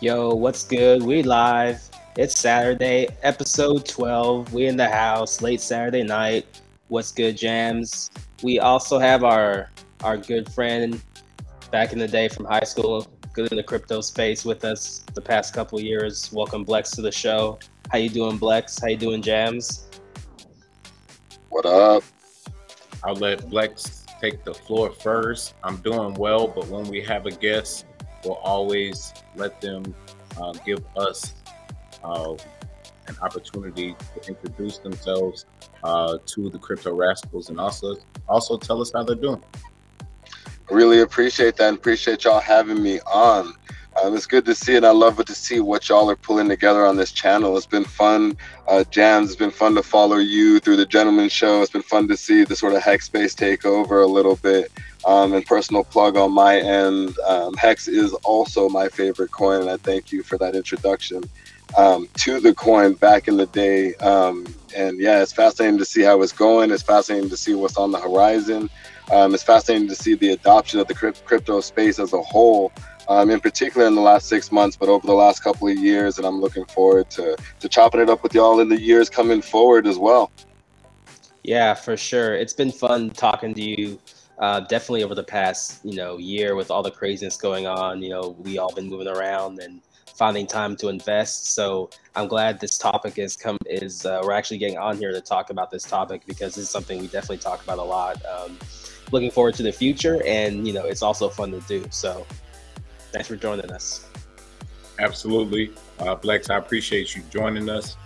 Yo, what's good? We live. It's Saturday, episode 12. We in the house, late Saturday night. What's good, Jams? We also have our good friend back in the day from high school, good in the crypto space with us the past couple years. Welcome, Blex, to the show. How you doing, Blex? How you doing, Jams? What up? I'll let Blex take the floor first. I'm doing well, but when we have a guest, we'll always let them give us an opportunity to introduce themselves to the Crypto Rascals and also tell us how they're doing. Really appreciate that and appreciate y'all having me on. It's good to see, and I love to see what y'all are pulling together on this channel. It's been fun, Jams. It's been fun to follow you through the Gentleman Show. It's been fun to see the sort of Hex space take over a little bit. And personal plug on my end, Hex is also my favorite coin, and I thank you for that introduction to the coin back in the day. And yeah, it's fascinating to see how it's going. It's fascinating to see what's on the horizon. It's fascinating to see the adoption of the crypto space as a whole. In particular in the last 6 months, but over the last couple of years, and I'm looking forward to chopping it up with y'all in the years coming forward as well. Yeah, for sure. It's been fun talking to you definitely over the past year with all the craziness going on. We all been moving around and finding time to invest. So I'm glad this topic is we're actually getting on here to talk about this topic, because this is something we definitely talk about a lot. Looking forward to the future, and it's also fun to do. So thanks for joining us. Absolutely. Blex, I appreciate you joining us.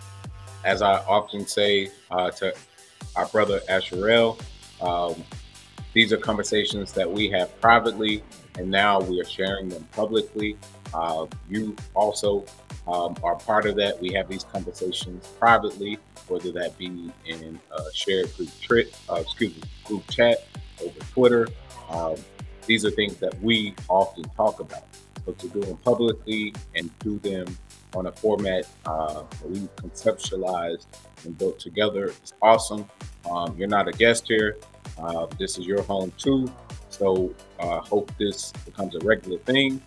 As I often say to our brother Asherel, these are conversations that we have privately, and now we are sharing them publicly. You also are part of that. We have these conversations privately, whether that be in shared group chat, over Twitter. These are things that we often talk about, but to do them publicly and do them on a format we've conceptualized and built together is awesome. You're not a guest here. This is your home too. So hope this becomes a regular thing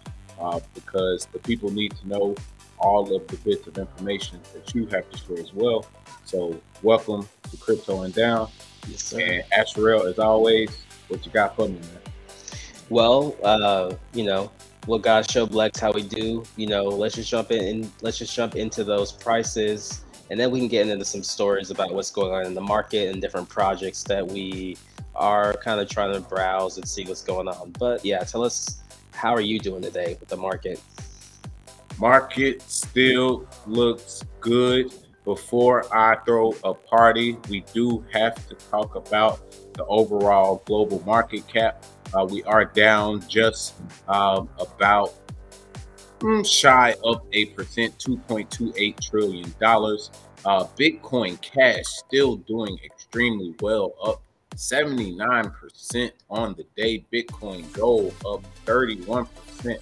because the people need to know all of the bits of information that you have to share as well. So welcome to Crypto and Down. Yes, sir. And Asherel, as always, what you got for me, man? Well, we'll guys show Blex how we do. Let's just jump in and let's just jump into those prices, and then we can get into some stories about what's going on in the market and different projects that we are kind of trying to browse and see what's going on. But yeah, tell us, how are you doing today with the market? Market still looks good. Before I throw a party, we do have to talk about the overall global market cap. We are down just about shy of 8%, $2.28 trillion. Bitcoin Cash still doing extremely well, up 79% on the day. Bitcoin Gold up 31%.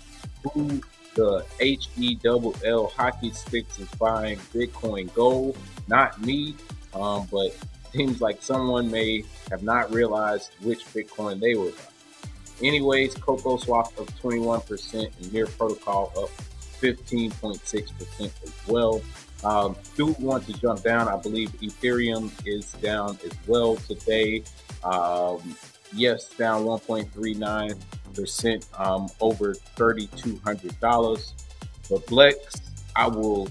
Who the HELL hockey sticks is buying Bitcoin Gold? Not me, but seems like someone may have not realized which Bitcoin they were buying. Anyways, Coco Swap up 21% and Near Protocol up 15.6% as well. Do want to jump down. I believe Ethereum is down as well today. Yes, down 1.39%, over $3,200. But Blex, I will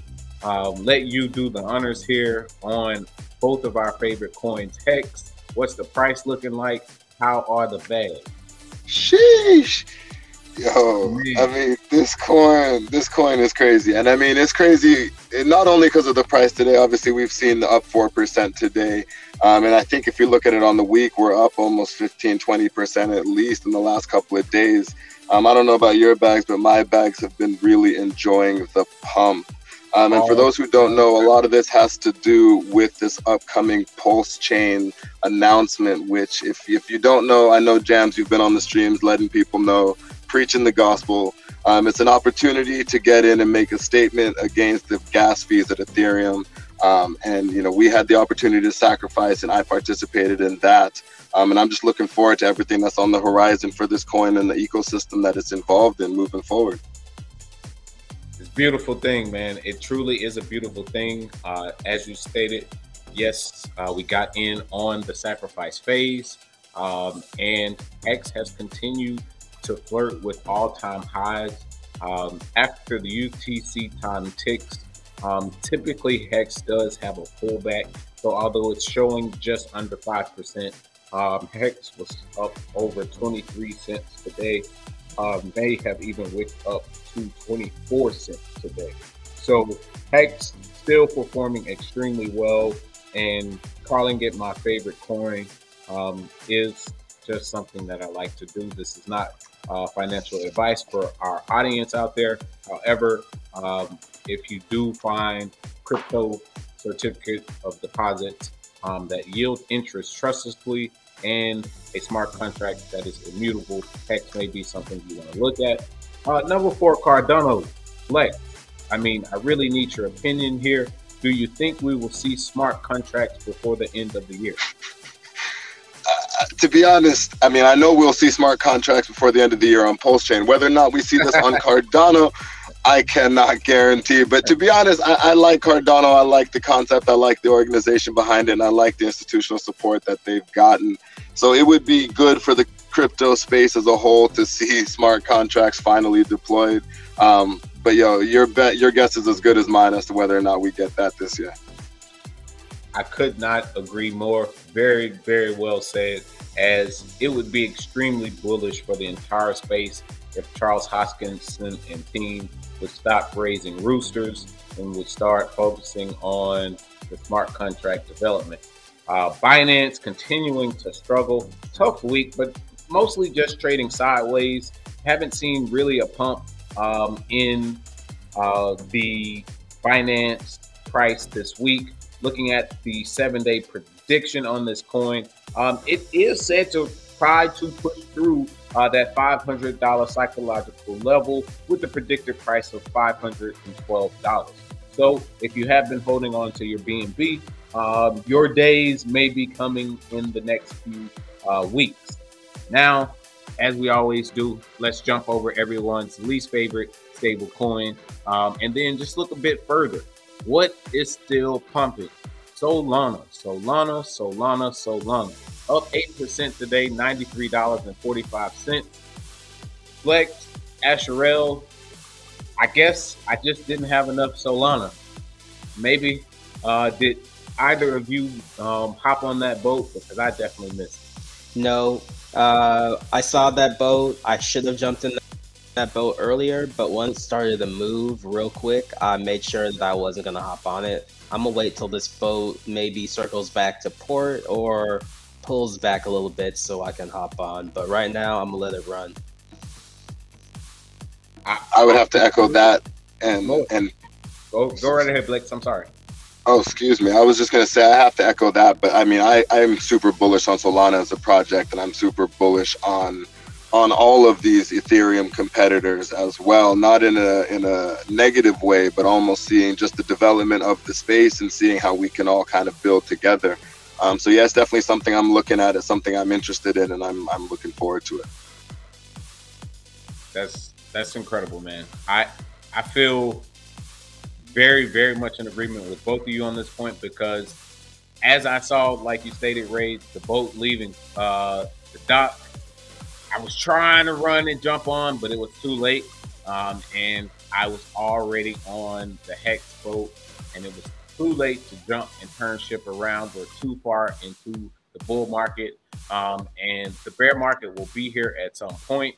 let you do the honors here on both of our favorite coins. Hex, what's the price looking like? How are the bags? Sheesh. Yo, I mean, this coin is crazy. And I mean, it's crazy not only because of the price today. Obviously, we've seen the up 4% today. And I think if you look at it on the week, we're up almost 15, 20% at least in the last couple of days. I don't know about your bags, but my bags have been really enjoying the pump. And for those who don't know, a lot of this has to do with this upcoming PulseChain announcement, which if you don't know, I know Jams, you've been on the streams letting people know, preaching the gospel. It's an opportunity to get in and make a statement against the gas fees at Ethereum. And, you know, we had the opportunity to sacrifice and I participated in that. And I'm just looking forward to everything that's on the horizon for this coin and the ecosystem that it's involved in moving forward. It's a beautiful thing, man. It truly is a beautiful thing. As you stated, yes, we got in on the sacrifice phase, and Hex has continued to flirt with all-time highs. After the UTC time ticks, typically Hex does have a pullback. So although it's showing just under 5%, Hex was up over 23 cents today. May have even wicked up to 24 cents today. So Hex still performing extremely well, and calling it my favorite coin is just something that I like to do. This is not financial advice for our audience out there. However, if you do find crypto certificate of deposit that yield interest trustlessly and a smart contract that is immutable, Hex may be something you want to look at. Number 4, Cardano. Blex, I mean, I really need your opinion here. Do you think we will see smart contracts before the end of the year? To be honest, I mean, I know we'll see smart contracts before the end of the year on PulseChain. Whether or not we see this on Cardano, I cannot guarantee. But to be honest, I like Cardano. I like the concept. I like the organization behind it. And I like the institutional support that they've gotten. So it would be good for the crypto space as a whole to see smart contracts finally deployed. But yo, your guess is as good as mine as to whether or not we get that this year. I could not agree more. Very, very well said, as it would be extremely bullish for the entire space if Charles Hoskinson and team would stop raising roosters and would start focusing on the smart contract development. Binance continuing to struggle. Tough week, but mostly just trading sideways. Haven't seen really a pump in the Binance price this week. Looking at the 7-day prediction on this coin, it is said to try to push through that $500 psychological level with the predicted price of $512. So if you have been holding on to your BNB, your days may be coming in the next few weeks. Now, as we always do, let's jump over everyone's least favorite stable coin and then just look a bit further. What is still pumping? Solana. Up 8% today, $93.45. Blex, Asherel, I guess I just didn't have enough Solana. Maybe did either of you hop on that boat? Because I definitely missed it. No, I saw that boat. I should have jumped in that boat earlier, but once it started to move real quick, I made sure that I wasn't gonna hop on it. I'm gonna wait till this boat maybe circles back to port or pulls back a little bit so I can hop on, but right now I'm gonna let it run. I would have to echo that and go right ahead, Blex. I'm sorry. Oh, excuse me. I was just gonna say I have to echo that, but I mean I'm super bullish on Solana as a project, and I'm super bullish on all of these Ethereum competitors as well, not in a negative way, but almost seeing just the development of the space and seeing how we can all kind of build together. So yeah, it's definitely something I'm looking at. It's something I'm interested in, and I'm looking forward to it. That's incredible, man. I feel very, very much in agreement with both of you on this point, because as I saw, like you stated, Ray, the boat leaving the dock, I was trying to run and jump on, but it was too late. And I was already on the Hex boat, and it was too late to jump and turn ship around. We're too far into the bull market, and the bear market will be here at some point,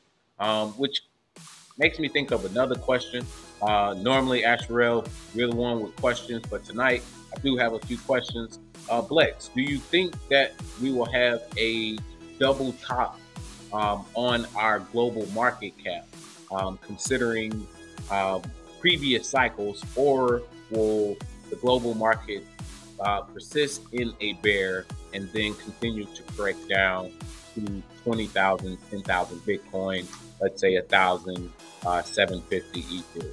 which makes me think of another question. Normally, Asherel, you're the one with questions, but tonight I do have a few questions. Blex, do you think that we will have a double top on our global market cap, considering previous cycles, or will the global market persist in a bear and then continue to correct down to 20,000, 10,000 Bitcoin, let's say 1,000, 750 Ether?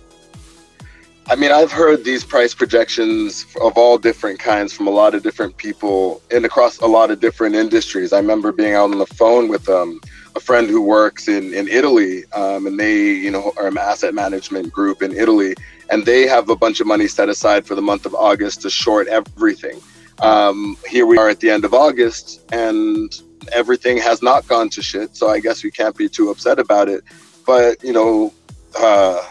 I mean, I've heard these price projections of all different kinds from a lot of different people and across a lot of different industries. I remember being out on the phone with a friend who works in Italy, and they, you know, are an asset management group in Italy, and they have a bunch of money set aside for the month of August to short everything. Here we are at the end of August, and everything has not gone to shit, so I guess we can't be too upset about it. But, you know,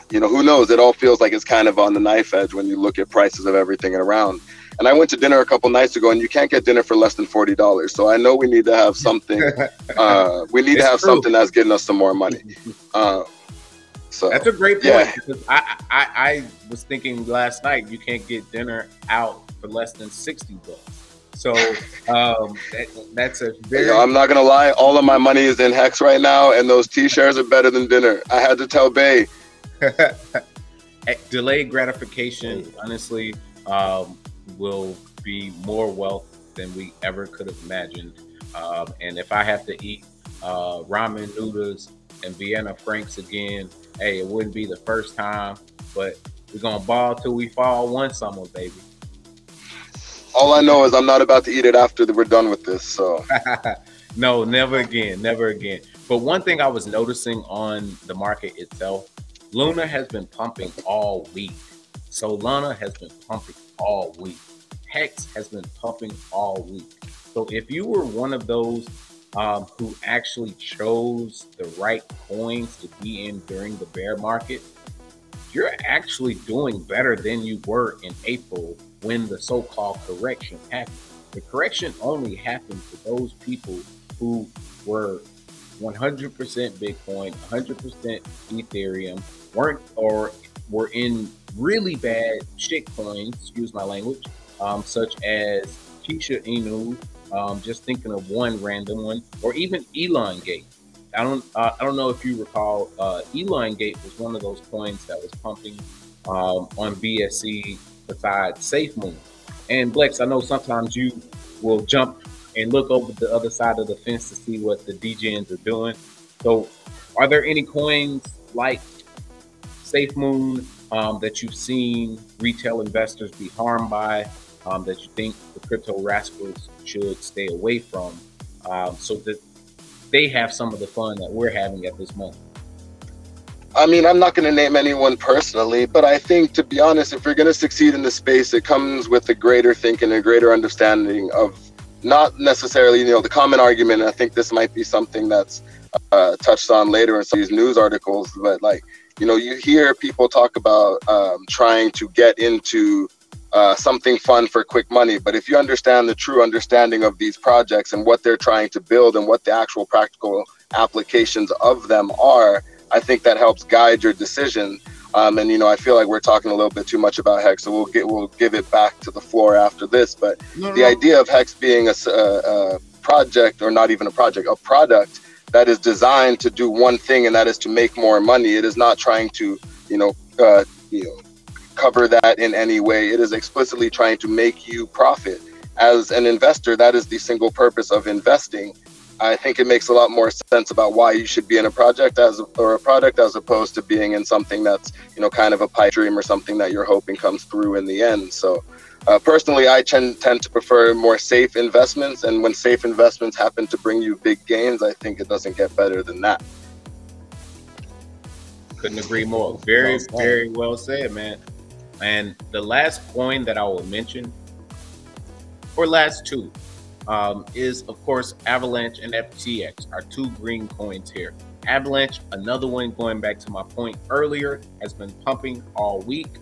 who knows? It all feels like it's kind of on the knife edge when you look at prices of everything around. And I went to dinner a couple nights ago, and you can't get dinner for less than $40. So I know we need to have something. We need to have something that's getting us some more money. So that's a great point. Yeah. Because I was thinking last night, you can't get dinner out for less than $60. So that's a very... You know, I'm not going to lie. All of my money is in Hex right now, and those T-shirts are better than dinner. I had to tell Bay. Delayed gratification, honestly, will be more wealth than we ever could have imagined. And if I have to eat ramen noodles and Vienna Franks again, hey, it wouldn't be the first time, but we're going to ball till we fall one summer, baby. All I know is I'm not about to eat it after we're done with this, so. No, never again, never again. But one thing I was noticing on the market itself, Luna has been pumping all week. Solana has been pumping all week. Hex has been pumping all week. So if you were one of those who actually chose the right coins to be in during the bear market, you're actually doing better than you were in April when the so-called correction happened. The correction only happened for those people who were 100% Bitcoin, 100% Ethereum, weren't or were in really bad shit coins, excuse my language, such as Shiba Inu, just thinking of one random one, or even Elon Gate. I don't know if you recall, Elon Gate was one of those coins that was pumping on BSC besides SafeMoon. And Blex, I know sometimes you will jump and look over the other side of the fence to see what the DGNs are doing. So are there any coins like SafeMoon that you've seen retail investors be harmed by that you think the crypto rascals should stay away from so that they have some of the fun that we're having at this moment? I mean, I'm not going to name anyone personally, but I think, to be honest, if you're going to succeed in this space, it comes with a greater thinking, a greater understanding of not necessarily, you know, the common argument. And I think this might be something that's touched on later in some of these news articles, but like, you know, you hear people talk about trying to get into something fun for quick money. But if you understand the true understanding of these projects and what they're trying to build and what the actual practical applications of them are, I think that helps guide your decision. And, you know, I feel like we're talking a little bit too much about Hex, so we'll give it back to the floor after this. But the idea of Hex being a project, or not even a project, a product that is designed to do one thing, and that is to make more money. It is not trying to, you know, cover that in any way. It is explicitly trying to make you profit. As an investor, that is the single purpose of investing. I think it makes a lot more sense about why you should be in a project or a product as opposed to being in something that's, you know, kind of a pipe dream or something that you're hoping comes through in the end. So personally, I tend to prefer more safe investments, and when safe investments happen to bring you big gains, I think it doesn't get better than that. Couldn't agree more. Very, very well said, man. And the last coin that I will mention, or last two, is of course Avalanche and FTX, our two green coins here. Avalanche, another one going back to my point earlier, has been pumping all week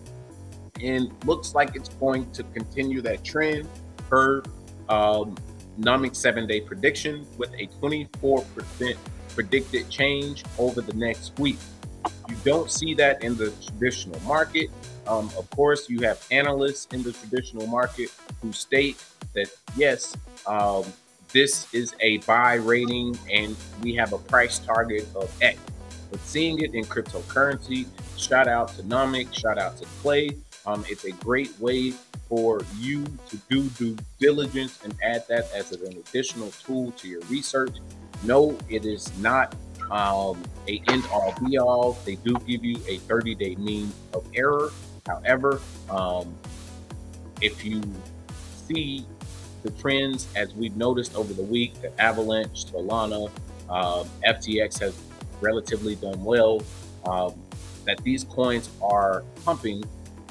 and looks like it's going to continue that trend per Nomic 7-day prediction, with a 24% predicted change over the next week. You don't see that in the traditional market. Of course, you have analysts in the traditional market who state that, yes, this is a buy rating and we have a price target of X. But seeing it in cryptocurrency, shout out to Nomic, shout out to Clay, It's a great way for you to do due diligence and add that as an additional tool to your research. No, it is not a end all be all. They do give you a 30-day mean of error. However, if you see the trends as we've noticed over the week, the Avalanche, Solana, FTX has relatively done well, that these coins are pumping,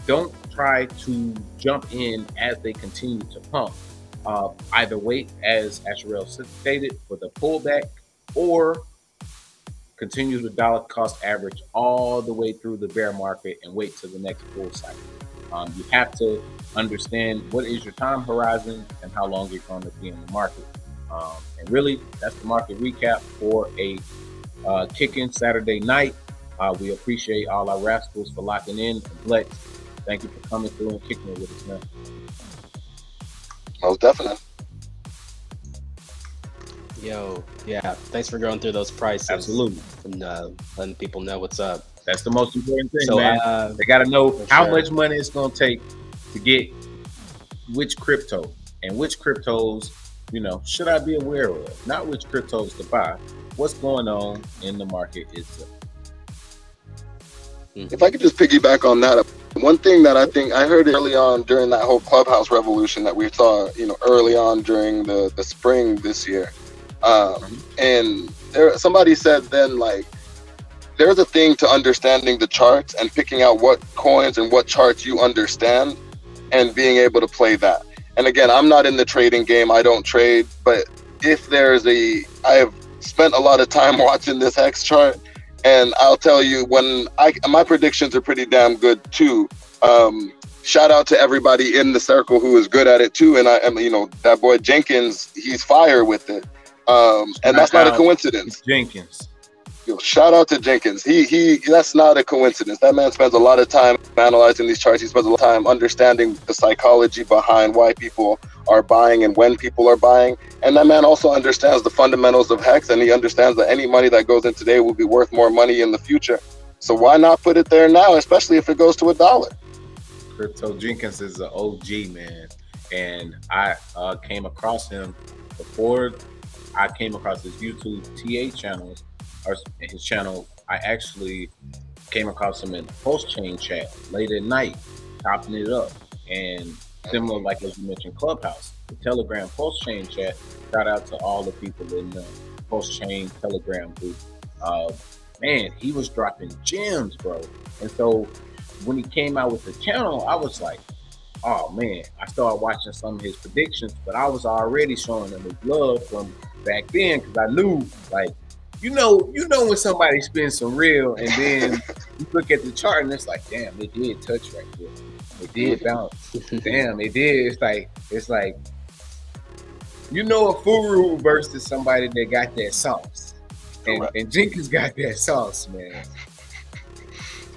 don't try to jump in as they continue to pump. Either wait, as Asherel stated, for the pullback, or continue the dollar cost average all the way through the bear market and wait till the next bull cycle. You have to understand what is your time horizon and how long you're going to be in the market. And really, that's the market recap for a kick-in Saturday night. We appreciate all our rascals for locking in. And Blex, thank you for coming through and kicking it with us, man. Most definitely. Yo, yeah, thanks for going through those prices. Absolutely. And letting people know what's up. That's the most important thing, so, man. They got to know how much money it's going to take to get which crypto and which cryptos, you know, should I be aware of? Not which cryptos to buy. What's going on in the market itself. If I could just piggyback on that, one thing that I think I heard early on during that whole Clubhouse revolution that we saw, you know, early on during the spring this year, and somebody said then, like, there's a thing to understanding the charts and picking out what coins and what charts you understand and being able to play that. And again, I'm not in the trading game. I don't trade, but if there's a, I have spent a lot of time watching this Hex chart, and I'll tell you, when my predictions are pretty damn good too. Shout out to everybody in the circle who is good at it too. And I mean, you know, that boy Jenkins, he's fire with it. And that's not a coincidence. Jenkins. Yo, shout out to Jenkins. He that's not a coincidence. That man spends a lot of time analyzing these charts. He spends a lot of time understanding the psychology behind why people are buying and when people are buying. And that man also understands the fundamentals of Hex, and he understands that any money that goes in today will be worth more money in the future. So why not put it there now, especially if it goes to $1? Crypto Jenkins is an OG, man. And I came across him before I came across his YouTube TA channel, or his channel. I actually came across him in the PulseChain chat late at night, topping it up. And similar, like as you mentioned, Clubhouse, the Telegram PulseChain chat. Shout out to all the people in the PulseChain Telegram group. Man, he was dropping gems, bro. And so when he came out with the channel, I was like, oh man, I started watching some of his predictions, but I was already showing him his love from back then, because I knew, like, you know when somebody spins some real, and then you look at the chart and it's like, damn, it did touch right there. It did bounce. Damn, it did. It's like, you know, a Furu versus somebody that got that sauce. And Jenkins got that sauce, man.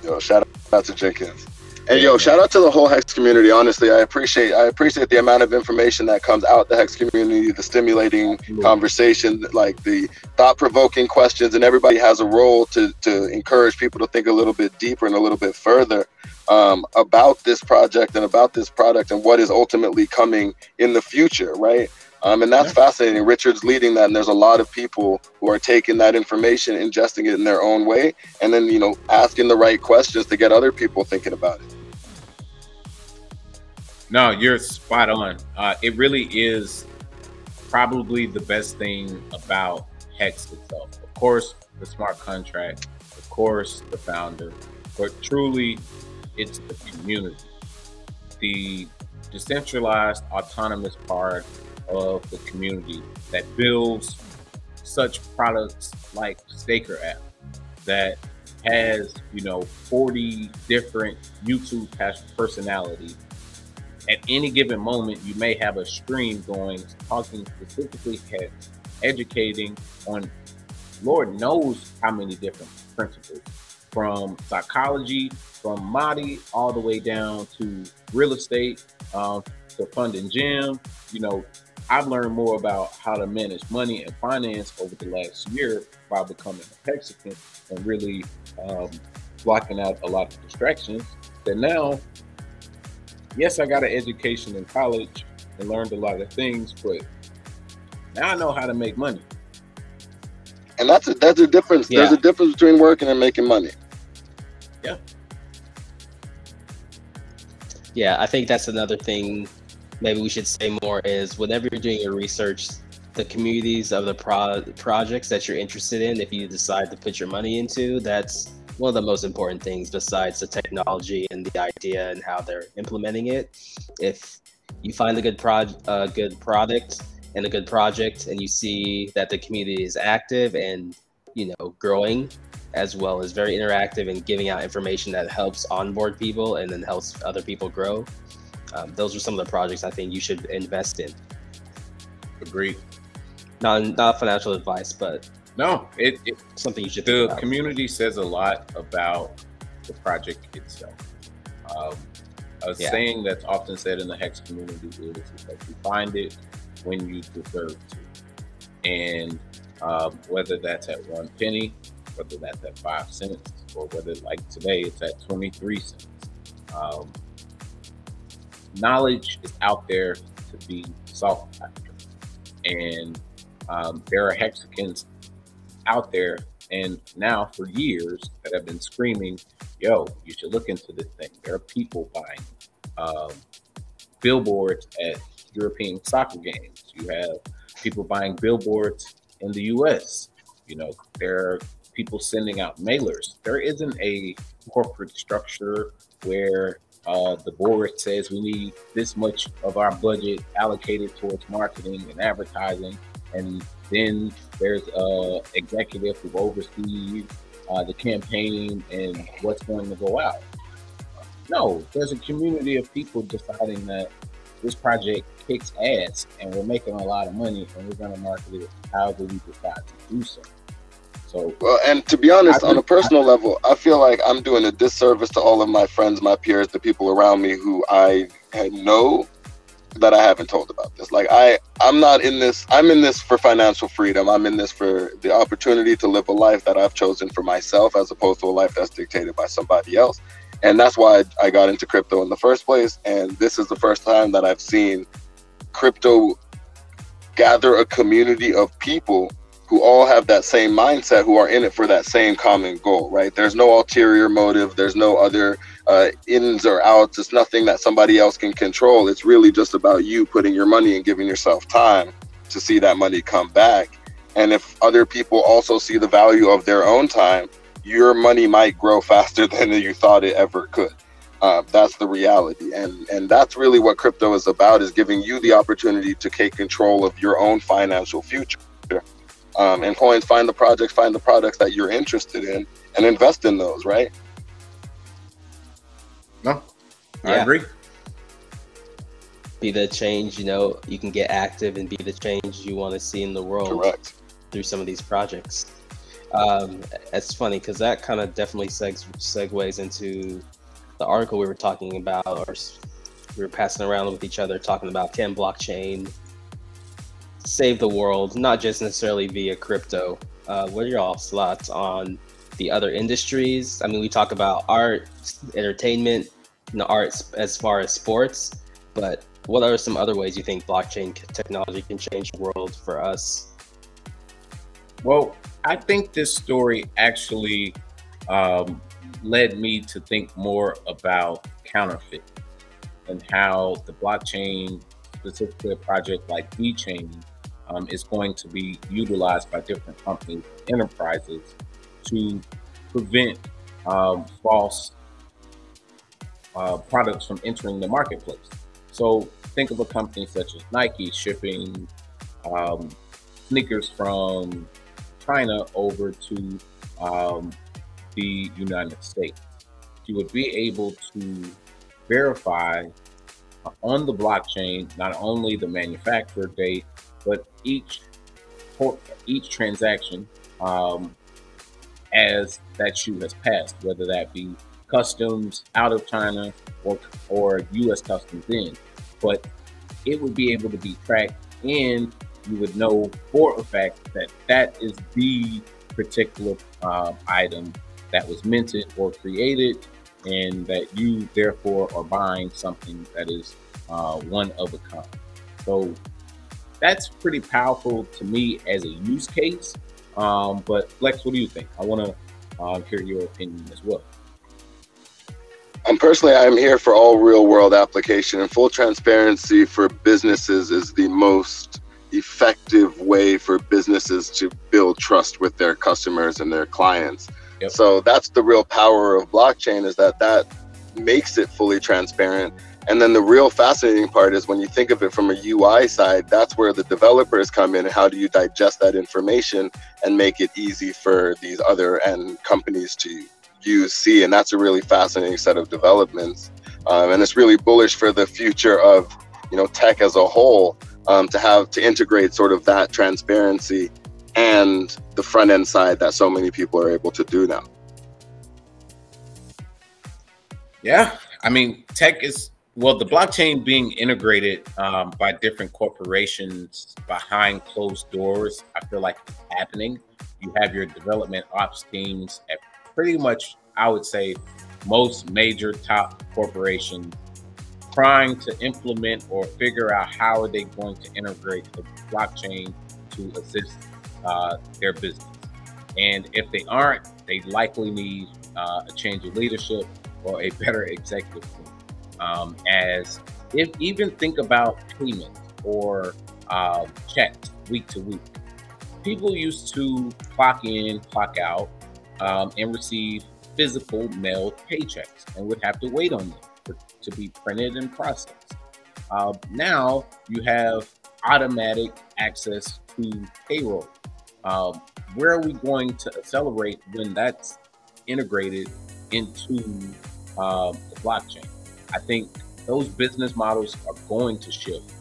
Yo, shout out to Jenkins. And yo, shout out to the whole Hex community. Honestly, I appreciate the amount of information that comes out the Hex community, the stimulating conversation, like the thought-provoking questions, and everybody has a role to encourage people to think a little bit deeper and a little bit further about this project and about this product and what is ultimately coming in the future, right? And that's fascinating. Richard's leading that, and there's a lot of people who are taking that information, ingesting it in their own way, and then, you know, asking the right questions to get other people thinking about it. No, you're spot on. It really is probably the best thing about Hex itself. Of course, the smart contract, of course, the founder, but truly it's the community. The decentralized, autonomous part of the community that builds such products like Staker app that has, you know, 40 different YouTube personalities. At any given moment, you may have a stream going talking specifically Hex, educating on Lord knows how many different principles, from psychology, from Modi, all the way down to real estate, to funding Jam. You know, I've learned more about how to manage money and finance over the last year by becoming a Hexican and really blocking out a lot of distractions. That now Yes, I got an education in college and learned a lot of things, but now I know how to make money. And that's a difference. Yeah. There's a difference between working and making money. Yeah. Yeah, I think that's another thing maybe we should say more is whenever you're doing your research, the communities of the projects that you're interested in, if you decide to put your money into, that's one of the most important things besides the technology and the idea and how they're implementing it. If you find a good product and a good project and you see that the community is active and, you know, growing, as well as very interactive and giving out information that helps onboard people and then helps other people grow, those are some of the projects I think you should invest in. Agreed. Not financial advice, but no, it's something you should think about. Community says a lot about the project itself. A saying that's often said in the Hex community is that you find it when you deserve to. And whether that's at 1 penny, whether that's at 5 cents, or whether like today it's at 23 cents. Knowledge is out there to be sought after. And there are Hexicans out there and now for years that have been screaming, yo, you should look into this thing. There are people buying billboards at European soccer games. You have people buying billboards in the US. You know, there are people sending out mailers. There isn't a corporate structure where the board says we need this much of our budget allocated towards marketing and advertising, and then there's an executive who oversees the campaign and what's going to go out. No, there's a community of people deciding that this project kicks ass and we're making a lot of money and we're going to market it however we decide to do so. Well, and to be honest, on a personal level, I feel like I'm doing a disservice to all of my friends, my peers, the people around me who I know that I haven't told about this. Like, I'm not in this. I'm in this for financial freedom. I'm in this for the opportunity to live a life that I've chosen for myself as opposed to a life that's dictated by somebody else. And that's why I got into crypto in the first place. And this is the first time that I've seen crypto gather a community of people who all have that same mindset, who are in it for that same common goal, right? There's no ulterior motive. There's no other ins or outs. It's nothing that somebody else can control. It's really just about you putting your money and giving yourself time to see that money come back. And if other people also see the value of their own time, your money might grow faster than you thought it ever could. That's the reality. And that's really what crypto is about, is giving you the opportunity to take control of your own financial future. And coins, find the products that you're interested in and invest in those, right? No, I agree. Be the change, you know, you can get active and be the change you want to see in the world. Correct. Through some of these projects. It's funny because that kind of definitely segues into the article we were talking about, or we were passing around with each other talking about can blockchain save the world, not just necessarily via crypto. What are your all's thoughts on the other industries? I mean, we talk about art, entertainment, and the arts as far as sports, but what are some other ways you think blockchain technology can change the world for us? Well, I think this story actually led me to think more about counterfeit and how the blockchain, specifically a project like BChain, is going to be utilized by different companies, enterprises, to prevent false products from entering the marketplace. So think of a company such as Nike shipping sneakers from China over to the United States. You would be able to verify on the blockchain not only the manufacturer date, but each transaction as that shoe has passed, whether that be customs out of China or U.S. customs in. But it would be able to be tracked, and you would know for a fact that that is the particular item that was minted or created and that you therefore are buying something that is one of a kind. So that's pretty powerful to me as a use case. But Blex, what do you think? I want to hear your opinion as well. Personally, I'm here for all real world application, and full transparency for businesses is the most effective way for businesses to build trust with their customers and their clients. Yep. So that's the real power of blockchain, is that that makes it fully transparent. And then the real fascinating part is when you think of it from a UI side, that's where the developers come in. And how do you digest that information and make it easy for these other end companies to use, see? And that's a really fascinating set of developments. And it's really bullish for the future of, you know, tech as a whole, to integrate sort of that transparency and the front end side that so many people are able to do now. Yeah, I mean, tech is, well, the blockchain being integrated by different corporations behind closed doors, I feel like it's happening. You have your development ops teams at pretty much, I would say, most major top corporations trying to implement or figure out how are they going to integrate the blockchain to assist their business. And if they aren't, they likely need a change of leadership or a better executive team. As if even think about payments or checks week to week. People used to clock in, clock out, and receive physical mail paychecks and would have to wait on them to be printed and processed. Now you have automatic access to payroll. Where are we going to accelerate when that's integrated into the blockchain? I think those business models are going to shift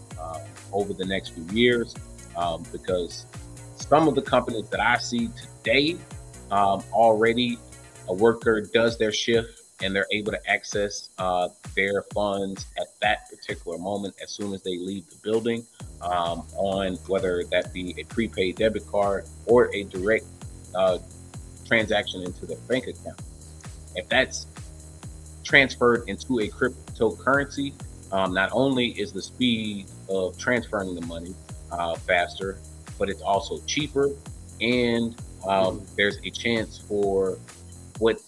over the next few years because some of the companies that I see today, already a worker does their shift and they're able to access their funds at that particular moment as soon as they leave the building, on whether that be a prepaid debit card or a direct transaction into their bank account. If that's transferred into a cryptocurrency, not only is the speed of transferring the money faster, but it's also cheaper, and there's a chance for what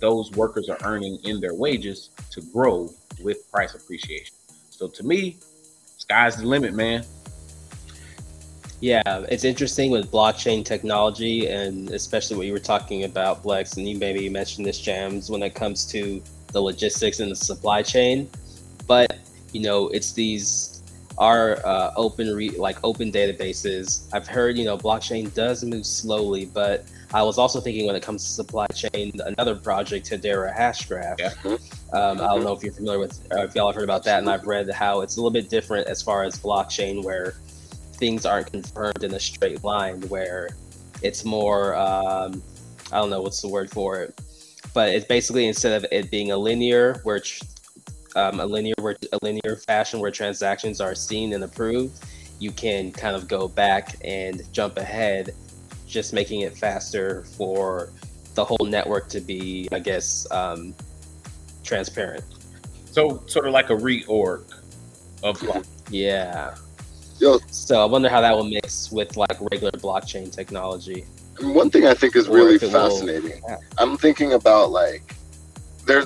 those workers are earning in their wages to grow with price appreciation. So to me, sky's the limit, man. Yeah, it's interesting with blockchain technology, and especially what you were talking about, Blex, and you maybe mentioned this, Jams, when it comes to the logistics and the supply chain. But, you know, it's these are open databases. I've heard, you know, blockchain does move slowly, but I was also thinking when it comes to supply chain, another project, Hedera Hashgraph. Yeah. I don't know if you're familiar with, or if y'all have heard about that, and I've read how it's a little bit different as far as blockchain, where things aren't confirmed in a straight line, where it's more, I don't know what's the word for it, but it's basically, instead of it being a linear, where a linear fashion where transactions are seen and approved, you can kind of go back and jump ahead, just making it faster for the whole network to be, I guess, transparent. So sort of like a reorg of blockchain. Yeah. Yo, so I wonder how that will mix with like regular blockchain technology. One thing I think is really fascinating. I'm thinking about like there's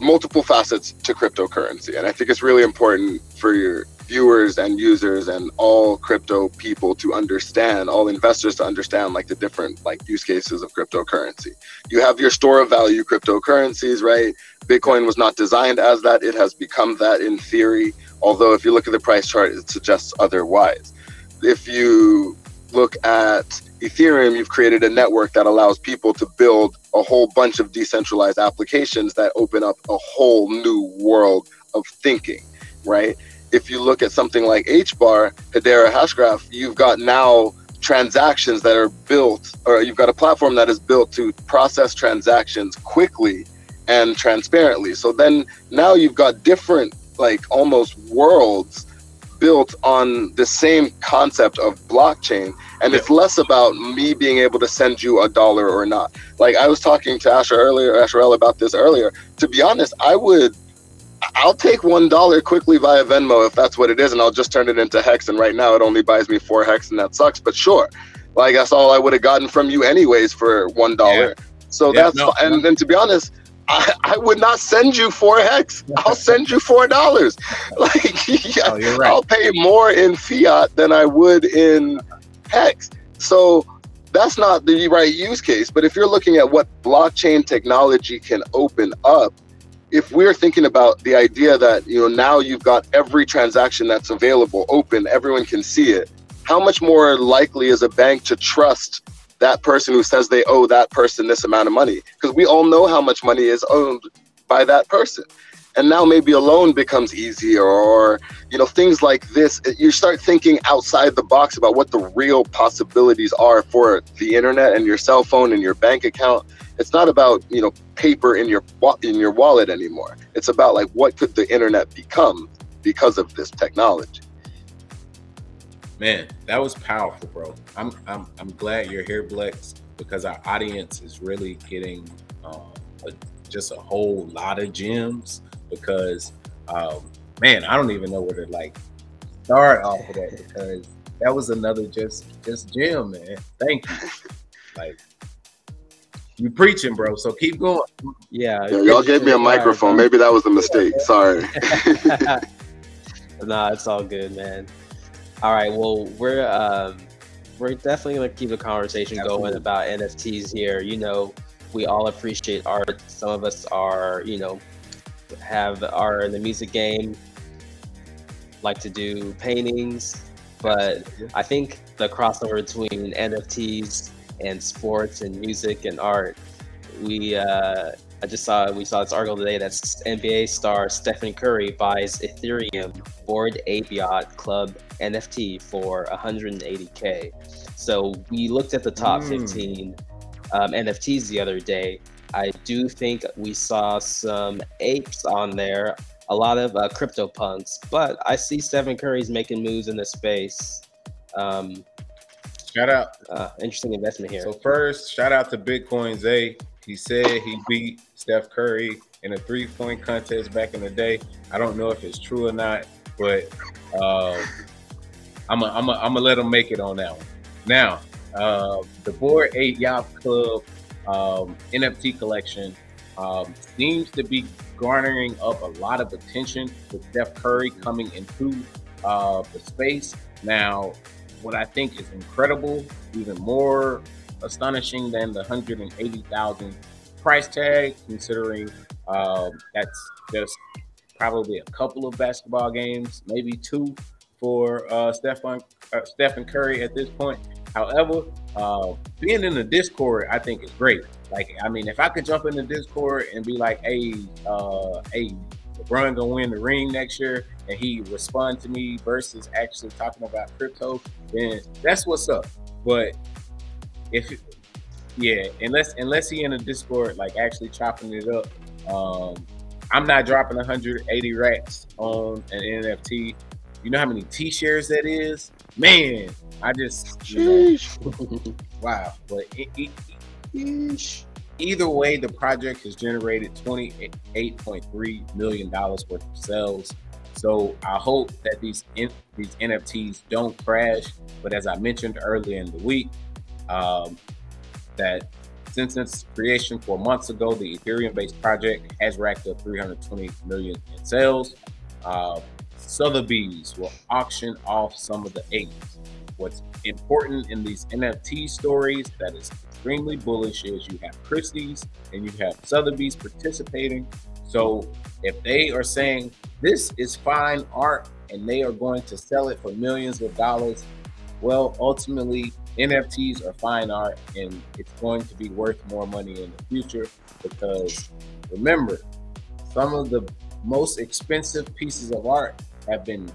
multiple facets to cryptocurrency, and I think it's really important for your viewers and users and all crypto people to understand, all investors to understand, like the different like use cases of cryptocurrency. You have your store of value cryptocurrencies, right? Bitcoin was not designed as that. It has become that in theory, although if you look at the price chart, it suggests otherwise. If you look at Ethereum, you've created a network that allows people to build a whole bunch of decentralized applications that open up a whole new world of thinking, right? If you look at something like HBAR, Hedera Hashgraph, you've got now transactions that are built, or you've got a platform that is built to process transactions quickly and transparently. So then now you've got different, like almost worlds built on the same concept of blockchain, and it's less about me being able to send you a dollar or not. Like I was talking to Asherel about this earlier. To be honest, I'll take $1 quickly via Venmo if that's what it is, and I'll just turn it into Hex, and right now it only buys me 4 Hex, and that sucks, but sure. Like that's all I would have gotten from you anyways for $1. Yeah. So that's, and then to be honest, I would not send you 4 Hex. I'll send you $4. Like, yeah, you're right. I'll pay more in fiat than I would in Hex. So that's not the right use case. But if you're looking at what blockchain technology can open up, if we're thinking about the idea that, you know, now you've got every transaction that's available open, everyone can see it, how much more likely is a bank to trust that person who says they owe that person this amount of money? Because we all know how much money is owned by that person. And now maybe a loan becomes easier, or, you know, things like this. You start thinking outside the box about what the real possibilities are for the internet and your cell phone and your bank account. It's not about, you know, paper in your wallet anymore. It's about like, what could the internet become because of this technology? Man, that was powerful, bro. I'm glad you're here, Blex, because our audience is really getting just a whole lot of gems. Because man, I don't even know where to like start off of that, because that was another just gem, man. Thank you. Like, you preaching, bro. So keep going. Yeah. Y'all gave me a microphone. Maybe that was a mistake. Sorry. Nah, it's all good, man. All right, well, we're definitely gonna keep the conversation going about NFTs here. You know, we all appreciate art. Some of us are, you know, are in the music game, like to do paintings, but I think the crossover between NFTs and sports and music and art, we saw this article today that NBA star Stephen Curry buys Ethereum Bored Ape Yacht Club NFT for $180K. So we looked at the top 15 NFTs the other day. I do think we saw some apes on there, a lot of crypto punks, but I see Stephen Curry's making moves in this space. Shout out. Interesting investment here. So first, shout out to Bitcoin Zay. He said he beat Steph Curry in a three-point contest back in the day. I don't know if it's true or not, but I'm gonna let him make it on that one. Now, the Bored Ape Yacht Club NFT collection seems to be garnering up a lot of attention with Steph Curry coming into the space. Now, what I think is incredible, even more astonishing than the $180,000 price tag, considering that's just probably a couple of basketball games, maybe 2 for Stephen Curry at this point. However, being in the Discord, I think is great. Like, I mean, if I could jump in the Discord and be like, hey, LeBron gonna win the ring next year, and he respond to me versus actually talking about crypto, then that's what's up. But unless he in a Discord like actually chopping it up, I'm not dropping 180 racks on an NFT. You know how many T-shirts that is, man. I just, you know, wow. But either way, the project has generated $28.3 million worth of sales. So I hope that these NFTs don't crash. But as I mentioned earlier in the week, that since its creation 4 months ago, the Ethereum-based project has racked up $320 million in sales. Sotheby's will auction off some of the apes. What's important in these NFT stories that is extremely bullish is you have Christie's and you have Sotheby's participating. So if they are saying this is fine art and they are going to sell it for millions of dollars, well, ultimately, NFTs are fine art, and it's going to be worth more money in the future, because remember, some of the most expensive pieces of art have been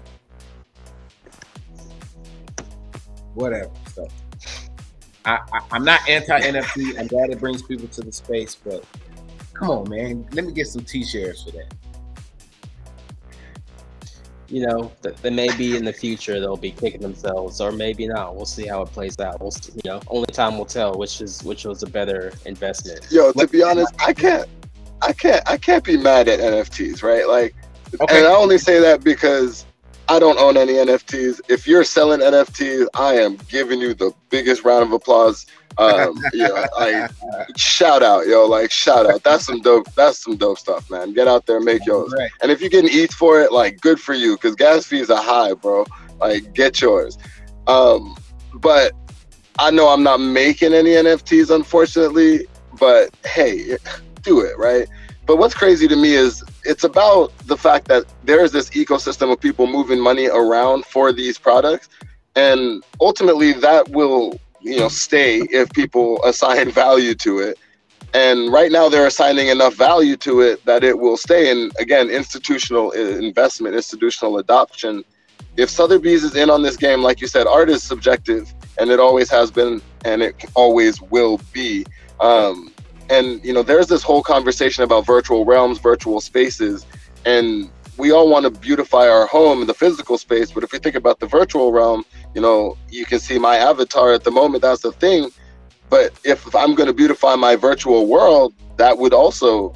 whatever. So I'm not anti-NFT. I'm glad it brings people to the space, but come on, man. Let me get some T-shirts for that. you know, that maybe in the future they'll be kicking themselves, or maybe not. We'll see how it plays out. We'll see, you know, only time will tell which was a better investment. Yo, to be honest, I can't be mad at NFTs, right? Like, okay. And I only say that because I don't own any NFTs. If you're selling NFTs, I am giving you the biggest round of applause. You know, like, shout out, yo, like, shout out. That's some dope stuff, man. Get out there, make yours. Right. And if you're getting ETH for it, like, good for you, because gas fees are high, bro. Like, get yours. But I know I'm not making any NFTs, unfortunately, but hey, do it, right? But what's crazy to me is it's about the fact that there is this ecosystem of people moving money around for these products, and ultimately that will, you know, stay if people assign value to it. And right now they're assigning enough value to it that it will stay. And again, institutional investment, institutional adoption. If Sotheby's is in on this game, like you said, art is subjective, and it always has been, and it always will be. And, you know, there's this whole conversation about virtual realms, virtual spaces, and we all want to beautify our home in the physical space. But if we think about the virtual realm, you know, you can see my avatar at the moment, that's the thing. But if I'm going to beautify my virtual world, that would also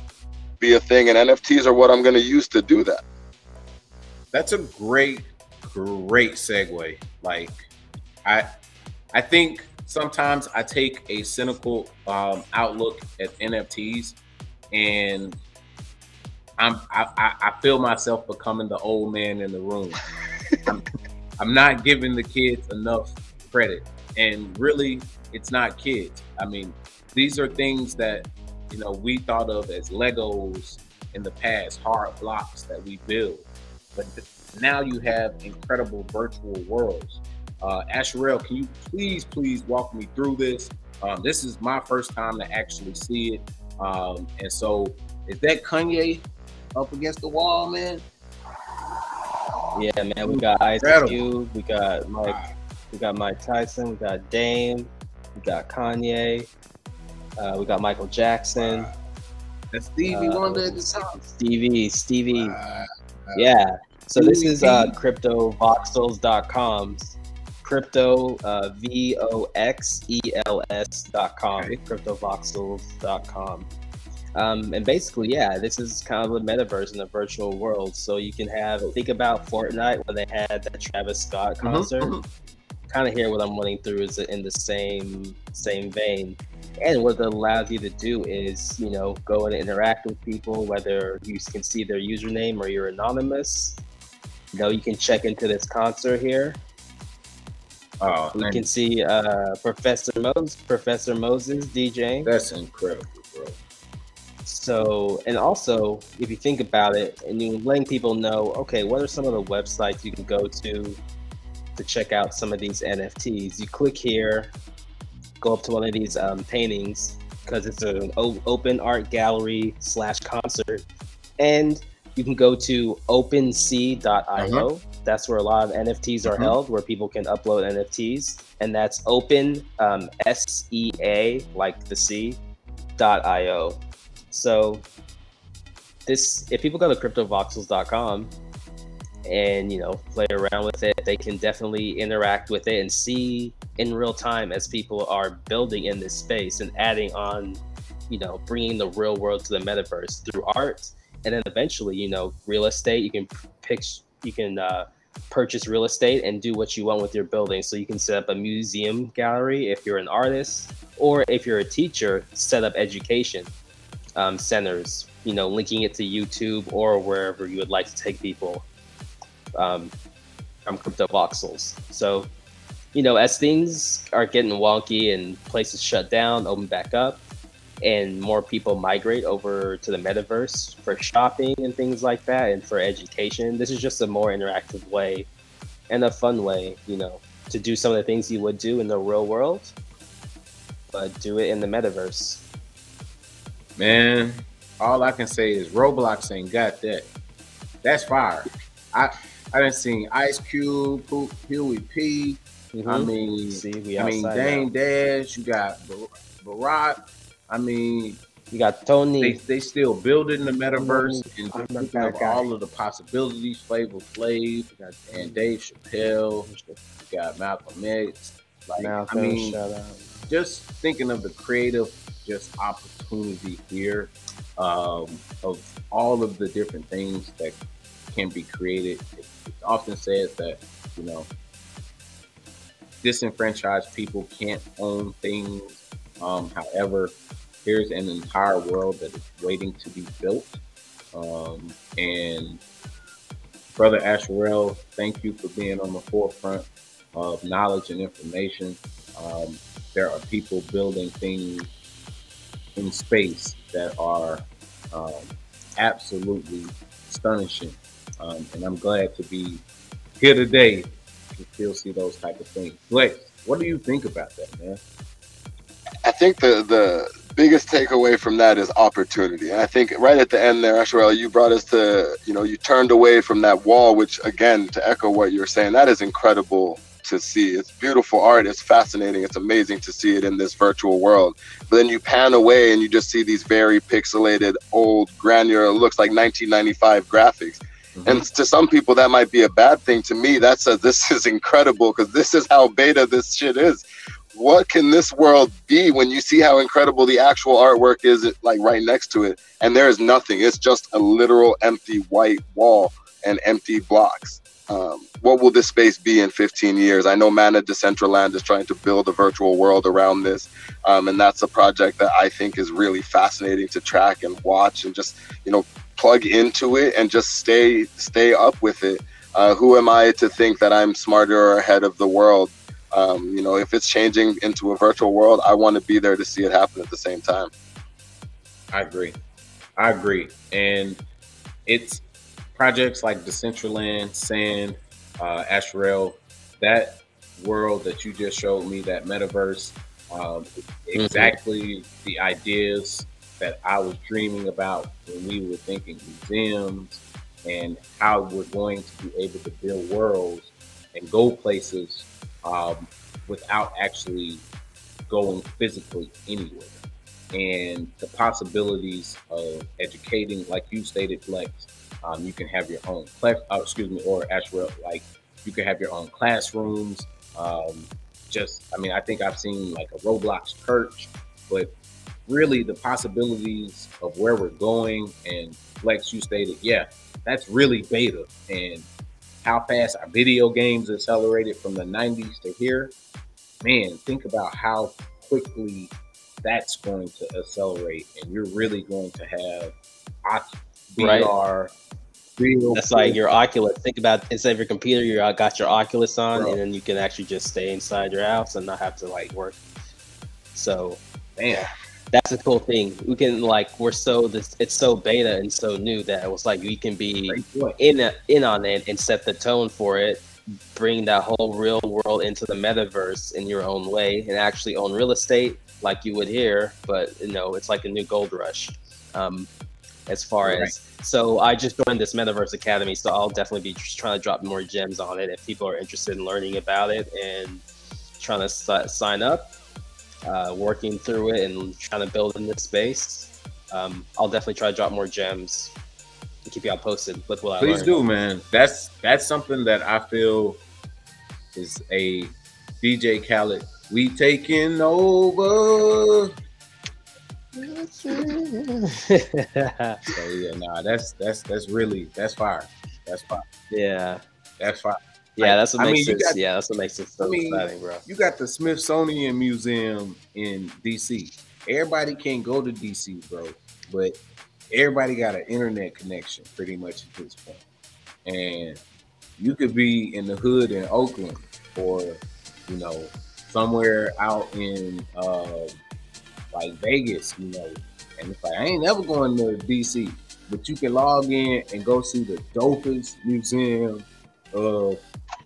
be a thing. And NFTs are what I'm going to use to do that. That's a great, great segue. Like, I think sometimes I take a cynical outlook at NFTs, and I feel myself becoming the old man in the room. I'm not giving the kids enough credit, and really, it's not kids. I mean, these are things that, you know, we thought of as Legos in the past, hard blocks that we build, but now you have incredible virtual worlds. Asherel, can you please walk me through this? This is my first time to actually see it. And so, is that Kanye up against the wall, man? Yeah, man, we got Ice Cube, we got Mike, we got Mike Tyson, we got Dame, we got Kanye, we got Michael Jackson. That's Stevie Wonder at the top. Stevie. Yeah. So this is CryptoVoxels.com's. Crypto VOXELS.com, okay. CryptoVoxels.com. And basically, yeah, this is kind of a metaverse in the virtual world. So you can have, think about Fortnite when they had that Travis Scott concert. Kind of here what I'm running through is in the same vein. And what it allows you to do is, you know, go and interact with people, whether you can see their username or you're anonymous. You know, you can check into this concert here. Oh, we can see Professor Moses DJing. That's incredible, bro. So, and also, if you think about it, and you're letting people know, okay, what are some of the websites you can go to check out some of these NFTs? You click here, go up to one of these paintings, because it's an open art gallery / concert, and you can go to OpenSea.io. That's where a lot of NFTs are held, where people can upload NFTs, and that's open SEA, like the C.io. So this, if people go to CryptoVoxels.com and, you know, play around with it, they can definitely interact with it and see in real time as people are building in this space and adding on, you know, bringing the real world to the metaverse through art. And then eventually, you know, real estate, you can purchase real estate and do what you want with your building. So you can set up a museum gallery if you're an artist, or if you're a teacher, set up education centers, you know, linking it to YouTube or wherever you would like to take people from CryptoVoxels. So, you know, as things are getting wonky and places shut down, open back up, and more people migrate over to the metaverse for shopping and things like that, and for education, this is just a more interactive way and a fun way, you know, to do some of the things you would do in the real world, but do it in the metaverse. Man, all I can say is Roblox ain't got that. That's fire. I done seen Ice Cube, Huey P. I mean Dame Dash, you got Barack. I mean, You got Tony. They still building the metaverse and thinking of all of the possibilities. Flavor Flav and Dave Chappelle. You got Malcolm X. Like, Malcolm, I mean, shout out. Just thinking of the creative opportunity here of all of the different things that can be created. It often says that, you know, disenfranchised people can't own things. However, here's an entire world that is waiting to be built. And Brother Asherel, thank you for being on the forefront of knowledge and information. There are people building things in space that are absolutely astonishing. And I'm glad to be here today to still see those type of things. Blex, what do you think about that, man? I think the biggest takeaway from that is opportunity. And I think right at the end there, Asherel, you brought us to, you know, you turned away from that wall, which again, to echo what you're saying, that is incredible to see. It's beautiful art. It's fascinating. It's amazing to see it in this virtual world. But then you pan away and you just see these very pixelated, old, granular, looks like 1995 graphics. And to some people that might be a bad thing. To me, that says this is incredible, because this is how beta this shit is. What can this world be when you see how incredible the actual artwork is, like right next to it, and there is nothing? It's just a literal empty white wall and empty blocks. What will this space be in 15 years? I know Man at Decentraland is trying to build a virtual world around this. And that's a project that I think is really fascinating to track and watch and just, you know, plug into it and just stay up with it. Who am I to think that I'm smarter or ahead of the world? You know, if it's changing into a virtual world, I want to be there to see it happen at the same time. I agree. I agree. And it's projects like Decentraland, Sand, Asherel, that world that you just showed me, that metaverse, exactly the ideas that I was dreaming about when we were thinking museums and how we're going to be able to build worlds and go places without actually going physically anywhere. And the possibilities of educating, like you stated, Blex, you can have your own class, or Asherel, like you can have your own classrooms. I mean, I think I've seen like a Roblox church, but really the possibilities of where we're going. And Blex, you stated, yeah, that's really beta. And how fast our video games accelerated from the 90s to here, man, think about how quickly that's going to accelerate. And you're really going to have VR, real. That's like your Oculus. Think about instead of your computer, you got your Oculus on, and then you can actually just stay inside your house and not have to like work. So, man, that's a cool thing. We can like, it's so beta and so new that it was like we can be in on it and set the tone for it. Bring that whole real world into the metaverse in your own way and actually own real estate like you would here. But you know, it's like a new gold rush. As far as, so I just joined this Metaverse Academy, so I'll definitely be trying to drop more gems on it if people are interested in learning about it and trying to sign up, working through it and trying to build in this space. I'll definitely try to drop more gems and keep y'all posted with what I learned. Please do, man. That's something that I feel is a DJ Khaled, we taking over. So yeah, nah, that's fire. That's fire. Yeah, that's fire. Yeah, that's what makes it. Yeah, that's what makes it so exciting, bro. You got the Smithsonian Museum in DC. Everybody can't go to DC, bro, but everybody got an internet connection, pretty much at this point. And you could be in the hood in Oakland, or you know, somewhere out in like Vegas, you know, and it's like I ain't never going to DC, but you can log in and go see the dopest museum of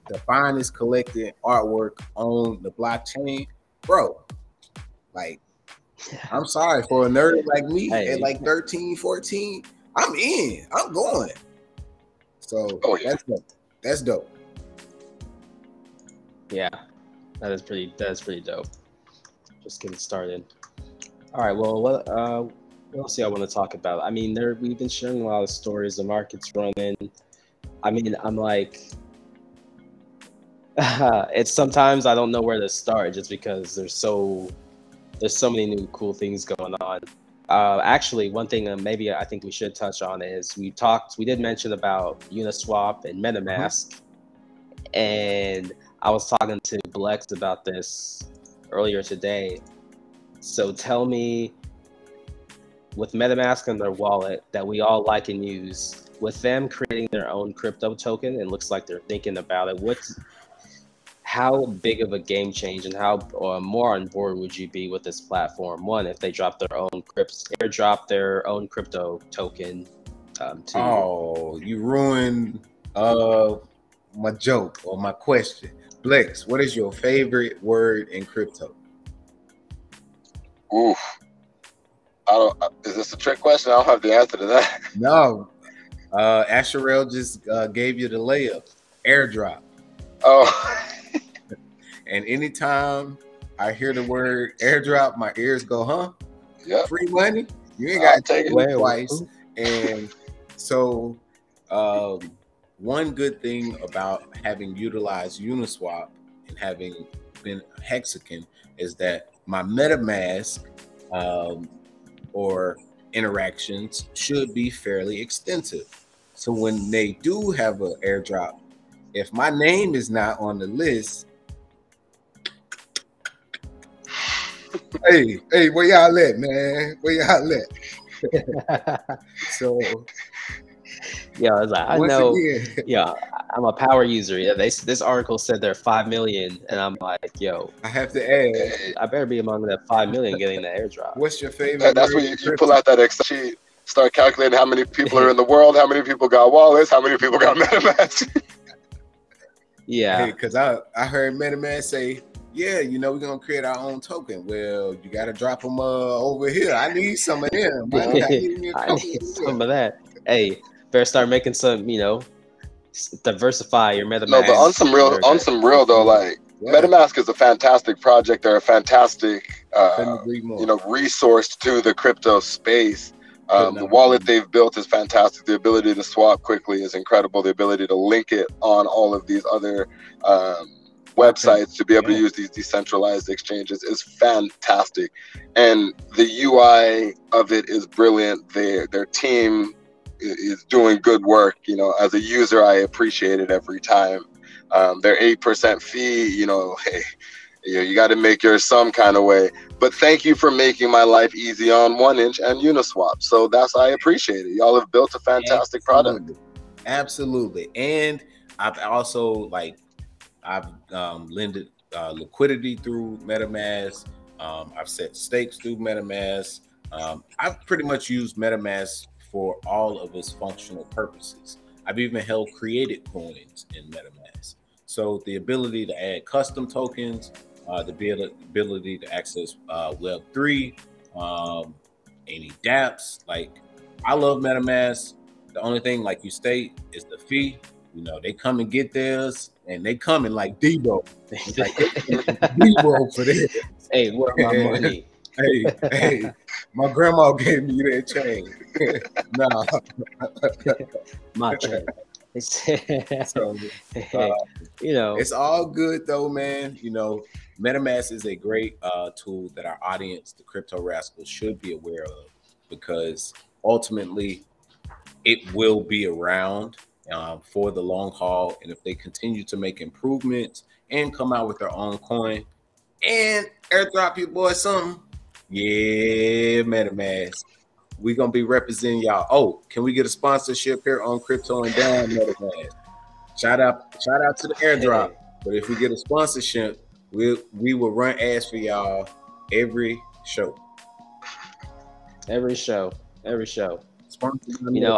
the finest collected artwork on the blockchain, bro. Like, I'm sorry, for a nerd like me at like 13, 14, I'm in, I'm going. So that's dope. That's dope. Yeah, that is pretty dope. Just getting started. All right, well, mostly I want to talk about. I mean, we've been sharing a lot of stories. The market's running. I mean, I'm like, it's sometimes I don't know where to start just because there's so many new cool things going on. Actually, one thing maybe I think we should touch on is we did mention about Uniswap and MetaMask, and I was talking to Blex about this earlier today. So tell me, with MetaMask and their wallet that we all like and use, with them creating their own crypto token, it looks like they're thinking about it. How big of a game change and how more on board would you be with this platform? One, if they drop their own crypto token. Two. Oh, you ruined my joke or my question. Blex, what is your favorite word in crypto? Oof. Is this a trick question? I don't have the answer to that. No. Asherel just gave you the layup. Airdrop. Oh. And anytime I hear the word airdrop, my ears go, huh? Yep. Free money? You ain't got to take it twice. And so one good thing about having utilized Uniswap and having been Hexagon is that my MetaMask or interactions should be fairly extensive. So when they do have an airdrop, if my name is not on the list, hey, where y'all at, man? Where y'all at? So, yeah, I'm a power user. Yeah, this article said they're 5 million, and I'm like, yo, I have to add, I better be among that 5 million getting the airdrop. What's your favorite? Yeah, that's when you pull out that Excel sheet, start calculating how many people are in the world, how many people got wallets, how many people got MetaMask. Yeah, because I heard MetaMask say, yeah, you know, we're going to create our own token. Well, you got to drop them over here. I need some of them. I need some of that. Hey, better start making some, you know, diversify your MetaMask. No, but on some real though, like, yeah. MetaMask is a fantastic project. They're a fantastic, resource to the crypto space. The wallet they've built is fantastic. The ability to swap quickly is incredible. The ability to link it on all of these other websites to be able to use these decentralized exchanges is fantastic, and the UI of it is brilliant. Their team is doing good work. You know, as a user, I appreciate it every time. Their 8% fee, you know, hey, you got to make yours some kind of way. But thank you for making my life easy on 1inch and Uniswap. So I appreciate it. Y'all have built a fantastic product. Absolutely, and I've also I've lended liquidity through MetaMask. I've set stakes through MetaMask. I've pretty much used MetaMask for all of its functional purposes. I've even held created coins in MetaMask. So the ability to add custom tokens, the ability to access Web3, any dApps. I love MetaMask. The only thing, like you state, is the fee. You know, they come and get theirs, and they come in like Debo. Debo for this. Hey, where my money? hey, my grandma gave me that change. No. My change. So, you know, it's all good though, man. You know, MetaMask is a great tool that our audience, the Crypto Rascals, should be aware of, because ultimately it will be around for the long haul. And if they continue to make improvements and come out with their own coin and airdrop your boy something, yeah, MetaMask, we're gonna be representing y'all. Oh, can we get a sponsorship here on Crypto and Down, MetaMask? Shout out to the airdrop. But if we get a sponsorship, we will run ads for y'all every show. You know,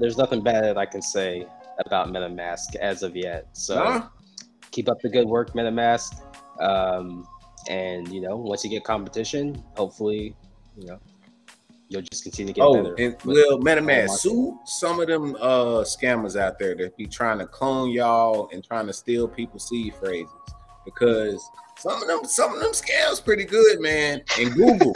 there's nothing bad that I can say about MetaMask as of yet. So Keep up the good work, MetaMask. And you know, once you get competition, hopefully, you know, you'll just continue to get better. And will MetaMask sue some of them scammers out there that be trying to clone y'all and trying to steal people's seed phrases? Because some of them scams pretty good, man. And Google.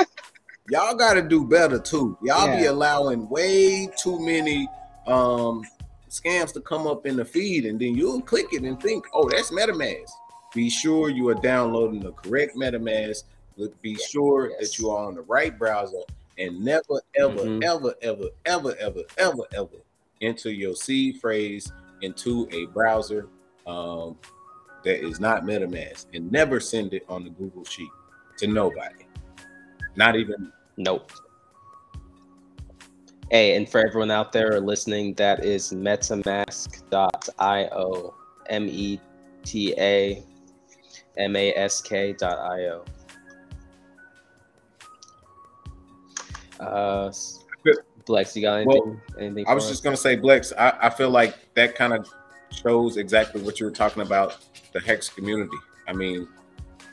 y'all got to do better too. Y'all be allowing way too many scams to come up in the feed, and then you'll click it and think, oh, that's MetaMask. Be sure you are downloading the correct MetaMask. Be sure that you are on the right browser, and never, ever, ever enter your seed phrase into a browser that is not MetaMask, and never send it on the Google Sheet to nobody. Not even. Nope. Hey, and for everyone out there listening, that is metamask.io, metamask.io. Blex, you got anything? I was just going to say, Blex, I feel like that kind of shows exactly what you were talking about, the Hex community. I mean,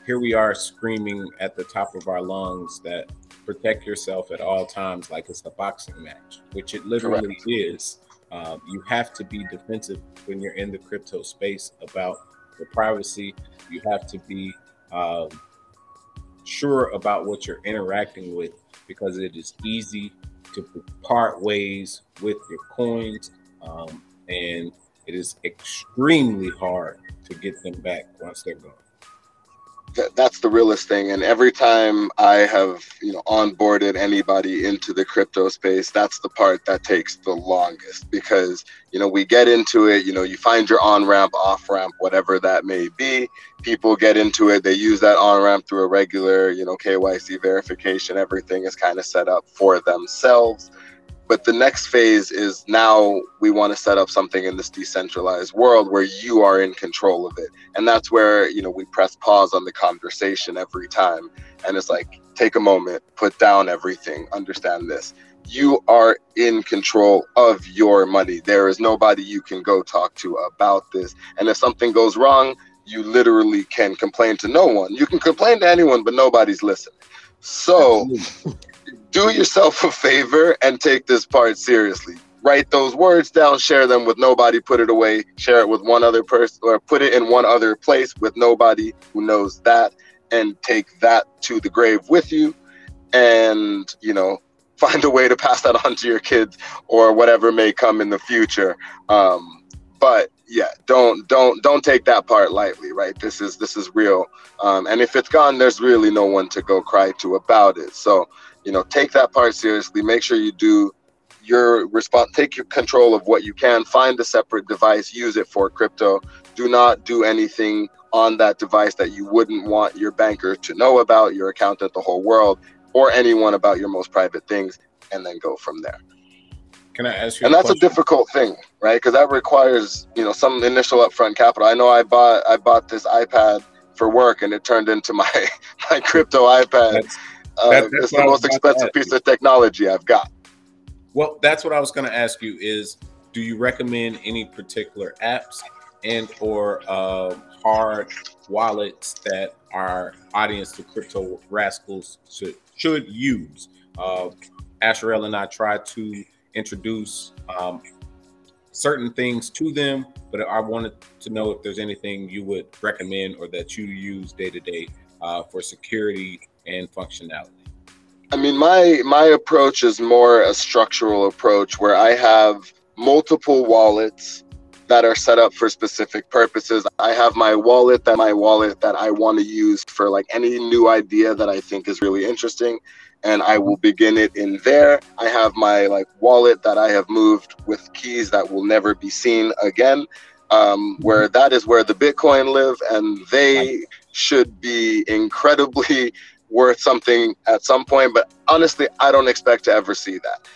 here we are screaming at the top of our lungs that protect yourself at all times like it's a boxing match, which it literally is. You have to be defensive when you're in the crypto space about the privacy. You have to be sure about what you're interacting with, because it is easy to part ways with your coins, and it is extremely hard to get them back once they're gone. That's the realest thing. And every time I have, you know, onboarded anybody into the crypto space, that's the part that takes the longest, because, you know, we get into it, you know, you find your on-ramp, off-ramp, whatever that may be. People get into it. They use that on-ramp through a regular, you know, KYC verification. Everything is kind of set up for themselves. But the next phase is, now we want to set up something in this decentralized world where you are in control of it. And that's where, you know, we press pause on the conversation every time. And it's like, take a moment, put down everything, understand this. You are in control of your money. There is nobody you can go talk to about this. And if something goes wrong, you literally can complain to no one. You can complain to anyone, but nobody's listening. So... do yourself a favor and take this part seriously. Write those words down, share them with nobody, put it away, share it with one other person, or put it in one other place with nobody who knows that, and take that to the grave with you. And, you know, find a way to pass that on to your kids or whatever may come in the future. But yeah, don't take that part lightly, right? This is real. And if it's gone, there's really no one to go cry to about it. So, you know, take that part seriously. Make sure you do your response. Take your control of what you can. Find a separate device. Use it for crypto. Do not do anything on that device that you wouldn't want your banker to know about, your accountant, the whole world, or anyone about your most private things, and then go from there. Can I ask you a question? A difficult thing, right? Because that requires, you know, some initial upfront capital. I know I bought this iPad for work, and it turned into my crypto iPad. It's the most expensive piece of technology I've got. Well, that's what I was going to ask you is, do you recommend any particular apps and or hard wallets that our audience, the Crypto Rascals, should use? Asherel and I try to introduce certain things to them, but I wanted to know if there's anything you would recommend or that you use day to day for security and functionality. I mean, my approach is more a structural approach where I have multiple wallets that are set up for specific purposes. I have my wallet that I want to use for like any new idea that I think is really interesting, and I will begin it in there. I have my like wallet that I have moved with keys that will never be seen again, where that is where the Bitcoin live, and they should be incredibly worth something at some point, but honestly, I don't expect to ever see that.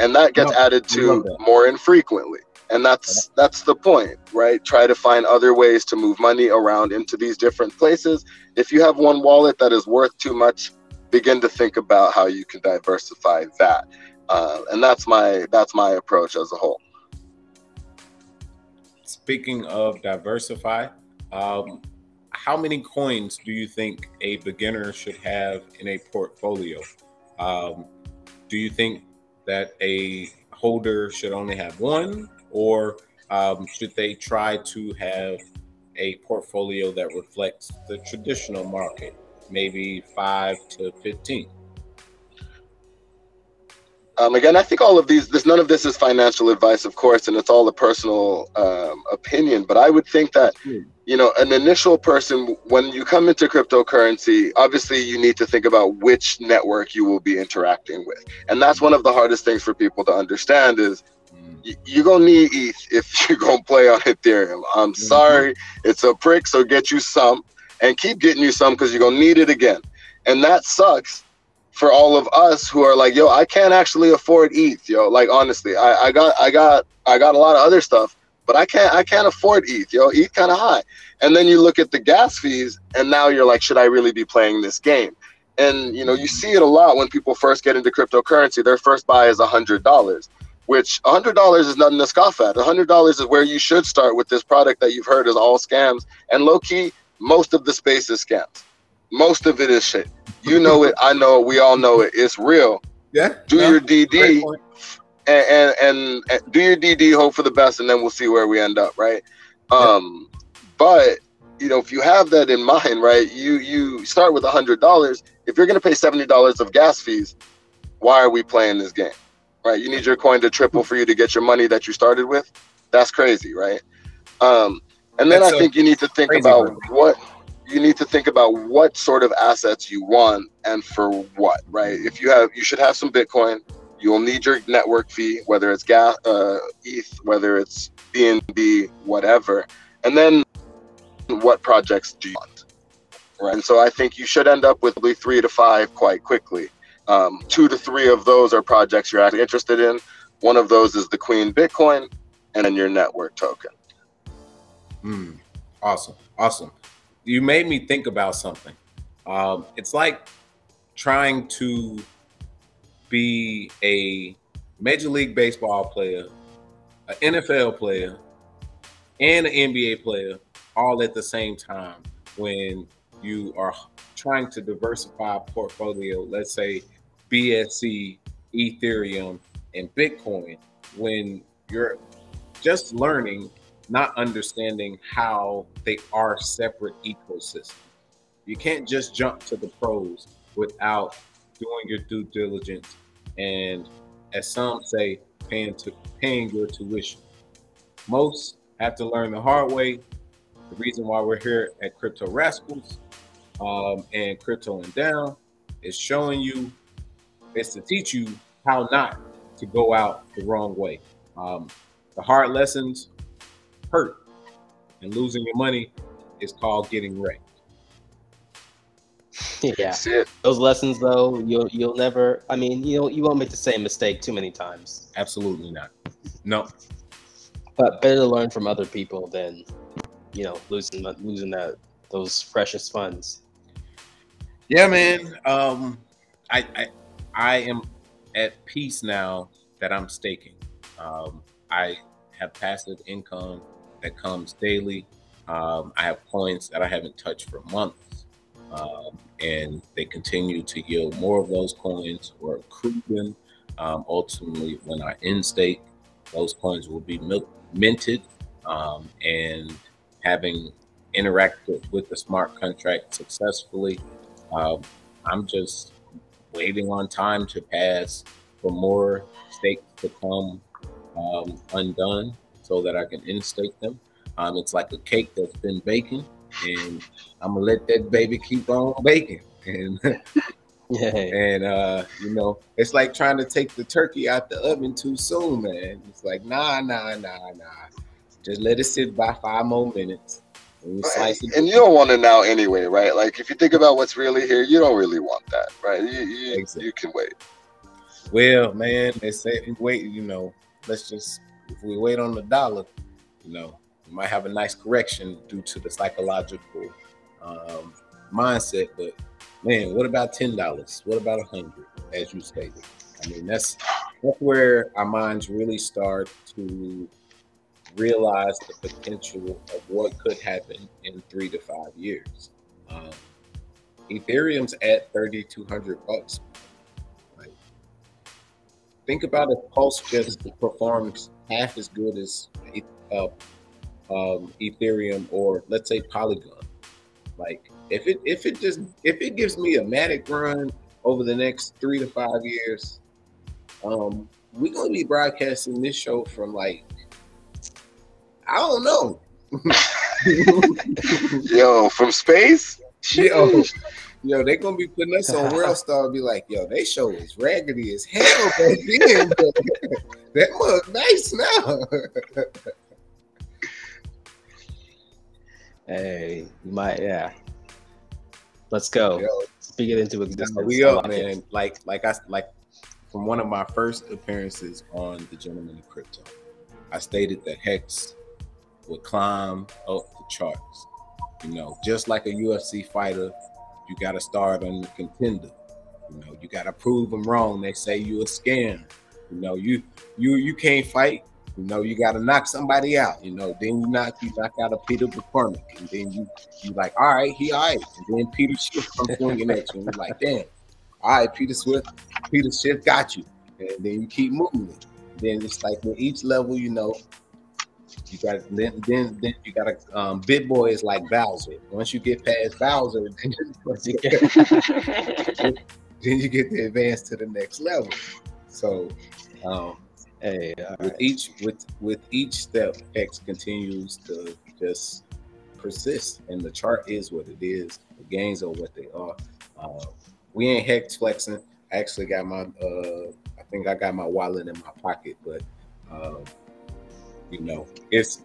And that gets added to more infrequently. And that's the point, right? Try to find other ways to move money around into these different places. If you have one wallet that is worth too much, begin to think about how you can diversify that. And that's my approach as a whole. Speaking of diversify, how many coins do you think a beginner should have in a portfolio? Do you think that a holder should only have one, or should they try to have a portfolio that reflects the traditional market, maybe 5 to 15? Again, I think all of these, none of this is financial advice, of course, and it's all a personal opinion. But I would think that, you know, an initial person, when you come into cryptocurrency, obviously you need to think about which network you will be interacting with. And that's one of the hardest things for people to understand is you're going to need ETH if you're going to play on Ethereum. I'm sorry, it's a prick, so get you some and keep getting you some because you're going to need it again. And that sucks for all of us who are like, yo, I can't actually afford ETH, yo. Like, honestly, I got a lot of other stuff, but I can't afford ETH, yo. ETH kind of high. And then you look at the gas fees and now you're like, should I really be playing this game? And, you know, you see it a lot when people first get into cryptocurrency, their first buy is $100, which $100 is nothing to scoff at. $100 is where you should start with this product that you've heard is all scams. And low key, most of the space is scams. Most of it is shit. You know it, I know it, we all know it. It's real. Yeah. Do your DD and do your DD, hope for the best, and then we'll see where we end up, right? But you know, if you have that in mind, right, you start with $100. If you're gonna pay $70 of gas fees, why are we playing this game? Right? You need your coin to triple for you to get your money that you started with. That's crazy, right? And then I think you need to think about what sort of assets you want and for what, right? If you have, you should have some Bitcoin. You'll need your network fee, whether it's gas, ETH, whether it's BNB, whatever. And then what projects do you want, right? And so I think you should end up with probably 3 to 5 quite quickly. 2 to 3 of those are projects you're actually interested in. One of those is the Queen Bitcoin and then your network token. Awesome, awesome. You made me think about something. It's like trying to be a Major League Baseball player, an NFL player, and an NBA player all at the same time when you are trying to diversify a portfolio, let's say BSC, Ethereum, and Bitcoin, when you're just learning, not understanding how they are separate ecosystems. You can't just jump to the pros without doing your due diligence and, as some say, paying your tuition. Most have to learn the hard way. The reason why we're here at Crypto Rascals and Crypto and Down is showing you, is to teach you how not to go out the wrong way. The hard lessons hurt, and losing your money is called getting wrecked. Yeah, those lessons though, you'll never, I mean, you won't make the same mistake too many times. Absolutely not. No, but better to learn from other people than, you know, losing those precious funds. Yeah, man. I am at peace now that I'm staking. I have passive income that comes daily. I have coins that I haven't touched for months, and they continue to yield more of those coins or accrue them. Ultimately, when I end stake, those coins will be minted, and having interacted with the smart contract successfully, I'm just waiting on time to pass for more stakes to come undone so that I can in-stake them. It's like a cake that's been baking, and I'm gonna let that baby keep on baking. And you know, it's like trying to take the turkey out the oven too soon, man. It's like nah, just let it sit by 5 more minutes. And you don't want it now anyway, right? Like if you think about what's really here, you don't really want that, right? You can wait. Well, man, they say wait, you know, let's just, if we wait on the dollar, you know, we might have a nice correction due to the psychological mindset. But man, what about $10? What about $100? As you stated, I mean, that's where our minds really start to realize the potential of what could happen in 3 to 5 years. Ethereum's at $3,200. Think about if Pulse just performs half as good as Ethereum, or let's say Polygon. Like if it gives me a Matic run over the next 3 to 5 years, We're gonna be broadcasting this show from like, I don't know. Yo, from space? Yo, they gonna be putting us on World Star and be like, yo, they show is raggedy as hell back then, but that look nice now. Hey, you might, yeah. Let's go. Yo, speak it into existence. We up, man. Like from one of my first appearances on the Gentleman of Crypto, I stated that Hex would climb up the charts. You know, just like a UFC fighter, you got to start on the contender. You know, you got to prove them wrong. They say you a scam. You know, you can't fight. You know, you got to knock somebody out. You know, then you knock out a Peter McCormick, and then you like, all right, he all right. And then Peter Schiff comes swinging at you, and you're like, damn, all right, Peter Schiff got you. And then you keep moving it. Then it's like with each level, you know, you got then you got a big boy is like Bowser. Once you get past Bowser, then you get to advance to the next level. So, hey, with each step, Hex continues to just persist, and the chart is what it is. The gains are what they are. We ain't Hex flexing. I actually got my I think I got my wallet in my pocket, but. You know, it's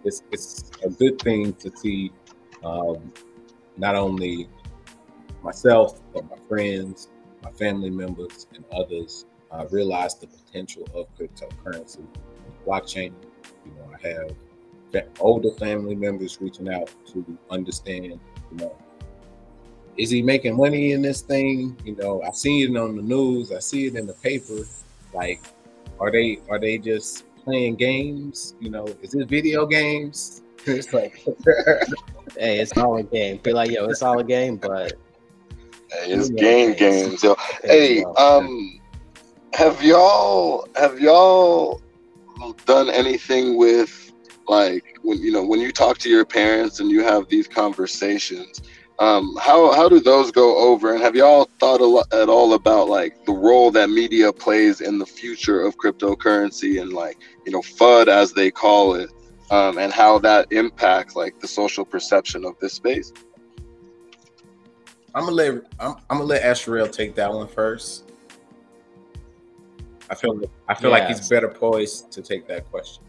a good thing to see not only myself, but my friends, my family members, and others realize the potential of cryptocurrency, blockchain. You know, I have older family members reaching out to understand, you know, is he making money in this thing? You know, I see it on the news, I see it in the paper. Like, are they just playing games? You know, is it video games? It's like, hey, it's all a game. Be like, yo, it's all a game, but hey, it's games, yo. Hey, have y'all done anything with, like, when you know, when you talk to your parents and you have these conversations, how do those go over? And have y'all thought at all about, like, the role that media plays in the future of cryptocurrency and, like, you know, FUD as they call it, and how that impacts, like, the social perception of this space? I'm gonna let Asherel take that one first. I feel like he's better poised to take that question.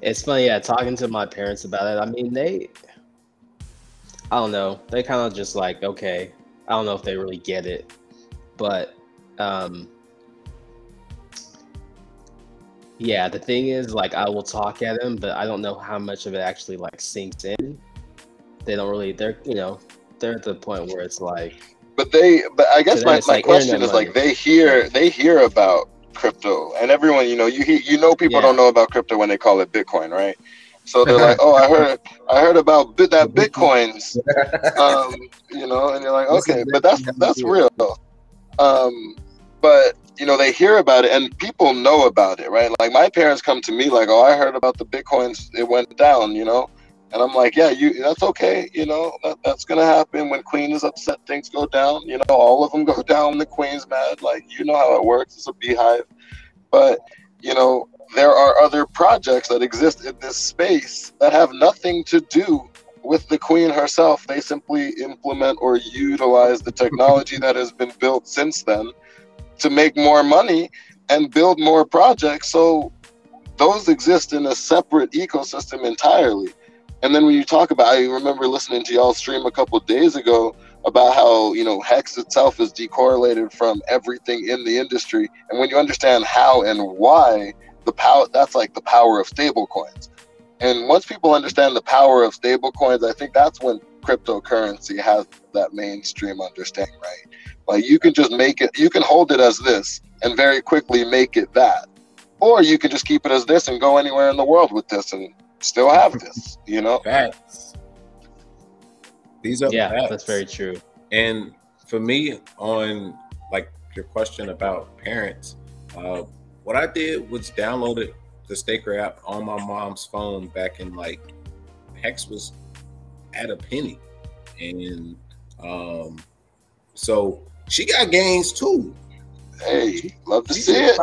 It's funny, yeah, talking to my parents about it. I mean, I don't know. They kind of just like, okay, I don't know if they really get it, but yeah, the thing is, like, I will talk at them, but I don't know how much of it actually, like, sinks in. They don't really, they're at the point where it's like, but I guess my question is, like, they hear about crypto, and everyone, people don't know about crypto when they call it Bitcoin, right? So they're like, oh, I heard about that Bitcoins, and you're like, okay, but that's real. But you know, they hear about it and people know about it, right? Like, my parents come to me like, oh, I heard about the Bitcoins, it went down, you know, and I'm like, yeah, that's okay, you know, that's gonna happen. When Queen is upset, things go down, you know, all of them go down when the Queen's mad, like, you know how it works, it's a beehive. But you know, there are other projects that exist in this space that have nothing to do with the Queen herself. They simply implement or utilize the technology that has been built since then to make more money and build more projects. So those exist in a separate ecosystem entirely. And then when you talk about, I remember listening to y'all stream a couple of days ago about how, you know, Hex itself is decorrelated from everything in the industry. And when you understand how and why, the power, that's like the power of stable coins. And once people understand the power of stable coins, I think that's when cryptocurrency has that mainstream understanding, right? Like, you can just make it, you can hold it as this and very quickly make it that, or you can just keep it as this and go anywhere in the world with this and still have this, you know? Facts. These are facts. That's very true. And for me, on, like, your question about parents, what I did was downloaded the Staker app on my mom's phone back in, like, Hex was at a penny. And so she got gains too. Hey, love to see it.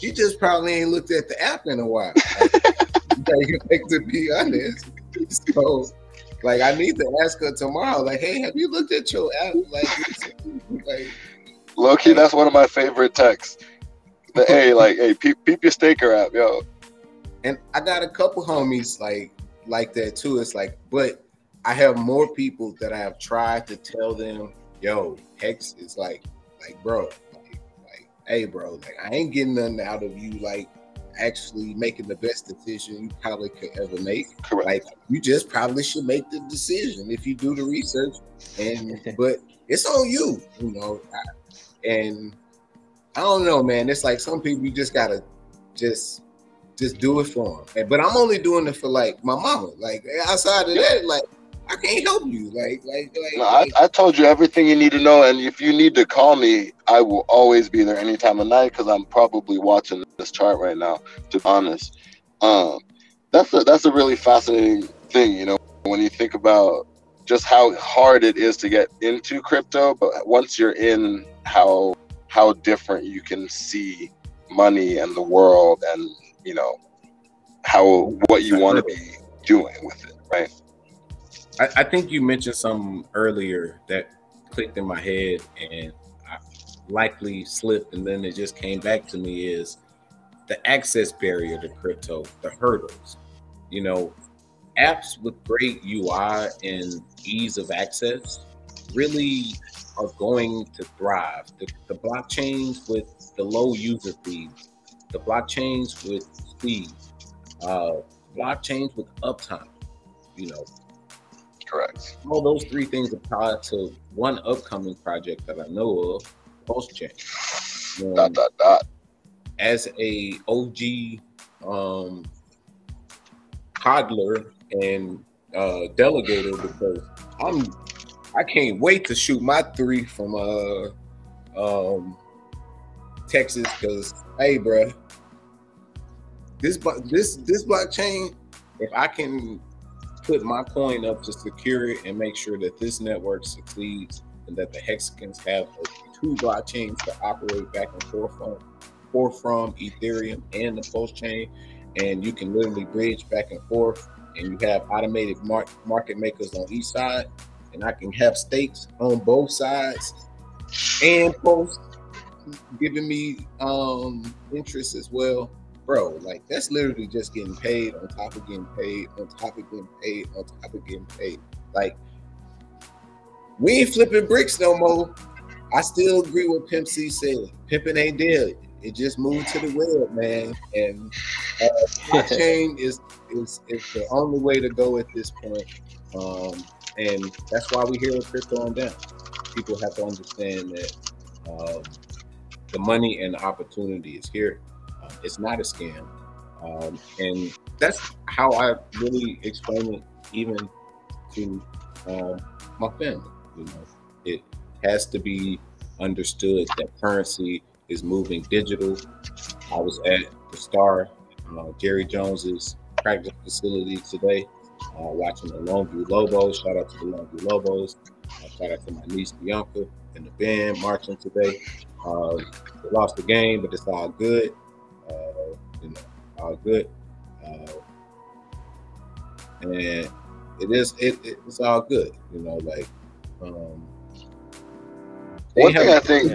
You just probably ain't looked at the app in a while. Like, to be honest. So, like, I need to ask her tomorrow, like, hey, have you looked at your app? Like low-key, that's one of my favorite texts. The hey, like, hey, peep your staker app, yo. And I got a couple homies like that too. It's like, but I have more people that I have tried to tell them, yo, Hex is like bro, like, hey bro, like I ain't getting nothing out of you, like actually making the best decision you probably could ever make. Correct. Like you just probably should make the decision if you do the research, and but it's on you, you know. And I don't know, man. It's like some people you just gotta just do it for them. And, but I'm only doing it for like my mama. Like outside of that, like I can't help you. Like, no, I told you everything you need to know. And if you need to call me, I will always be there any time of night because I'm probably watching this chart right now, to be honest. That's a really fascinating thing, you know, when you think about just how hard it is to get into crypto. But once you're in, how different you can see money and the world and, you know, what you want to be doing with it, right? I think you mentioned something earlier that clicked in my head and I likely slipped and then it just came back to me is the access barrier to crypto, the hurdles. You know, apps with great UI and ease of access really are going to thrive. The blockchains with the low user fees, the blockchains with speed, blockchains with uptime, you know. Correct. All those three things apply to one upcoming project that I know of, PulseChain. As a OG hodler and delegator, because I can't wait to shoot my three from Texas. Because hey, bro, this blockchain, if I can put my coin up to secure it and make sure that this network succeeds and that the Hexicans have two blockchains to operate back and forth from Ethereum and the PulseChain, and you can literally bridge back and forth, and you have automated market makers on each side, and I can have stakes on both sides, and Pulse giving me interest as well. Bro, like that's literally just getting paid on top of getting paid on top of getting paid on top of getting paid. Like we ain't flipping bricks no more. I still agree with Pimp C said. Pimping ain't dead. It just moved to the web, man. And blockchain is the only way to go at this point. And that's why we hear crypto on down. People have to understand that the money and the opportunity is here. It's not a scam, and that's how I really explain it, even to my family. You know, it has to be understood that currency is moving digital. I was at the Star, Jerry Jones's practice facility today, watching the Longview Lobos. Shout out to the Longview Lobos. Shout out to my niece Bianca and the band marching today. They lost the game, but it's all good. You know, all good, and it's all good, you know. Like one thing I think,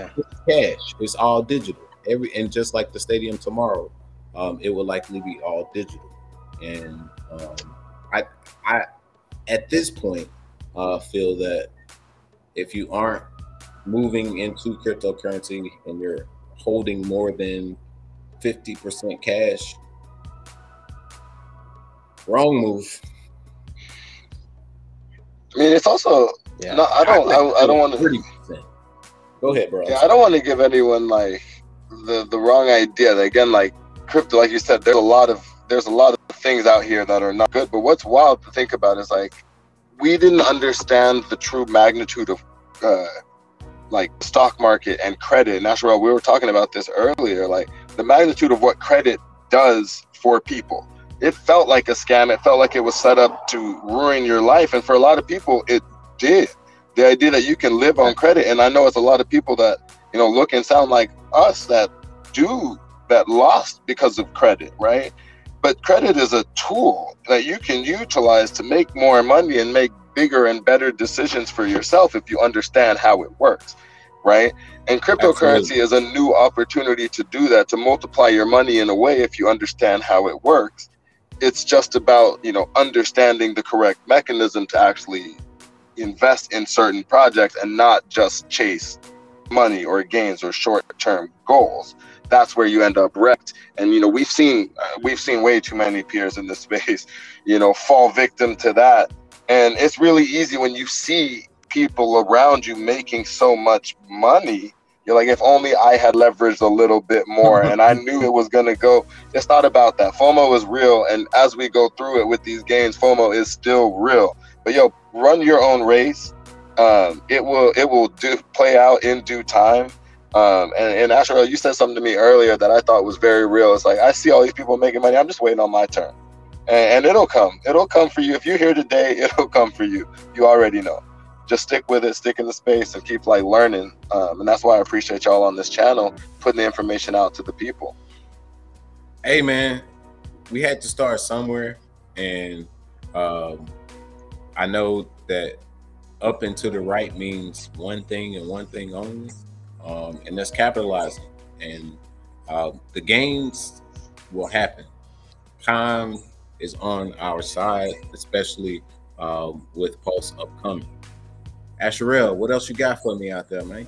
cash, it's all digital. And just like the stadium tomorrow, it will likely be all digital. And I at this point feel that if you aren't moving into cryptocurrency and you're holding more than 50% cash, wrong move. I mean, it's also no. I don't want to. Go ahead, bro. Yeah, I don't want to give anyone like the wrong idea. Again, like crypto, like you said, there's a lot of things out here that are not good. But what's wild to think about is like we didn't understand the true magnitude of like stock market and credit. And that's where we were talking about this earlier. Like the magnitude of what credit does for people. It felt like a scam. It felt like it was set up to ruin your life. And for a lot of people, it did. The idea that you can live on credit. And I know it's a lot of people that you know, look and sound like us that lost because of credit, right? But credit is a tool that you can utilize to make more money and make bigger and better decisions for yourself if you understand how it works, right? And cryptocurrency is a new opportunity to do that, to multiply your money in a way if you understand how it works. It's just about, you know, understanding the correct mechanism to actually invest in certain projects and not just chase money or gains or short-term goals. That's where you end up wrecked. And, you know, we've seen way too many peers in this space, you know, fall victim to that. And it's really easy when you see people around you making so much money. You're like, if only I had leveraged a little bit more and I knew it was going to go. It's not about that. FOMO is real. And as we go through it with these games, FOMO is still real. But yo, run your own race. It will play out in due time. And Asherel, you said something to me earlier that I thought was very real. It's like, I see all these people making money. I'm just waiting on my turn. And it'll come. It'll come for you. If you're here today, it'll come for you. You already know. Just stick with it, stick in the space, and keep like learning. And that's why I appreciate y'all on this channel, putting the information out to the people. Hey man, we had to start somewhere. And I know that up and to the right means one thing and one thing only. And that's capitalizing. And the gains will happen. Time is on our side, especially with Pulse upcoming. Asherel, what else you got for me out there, man?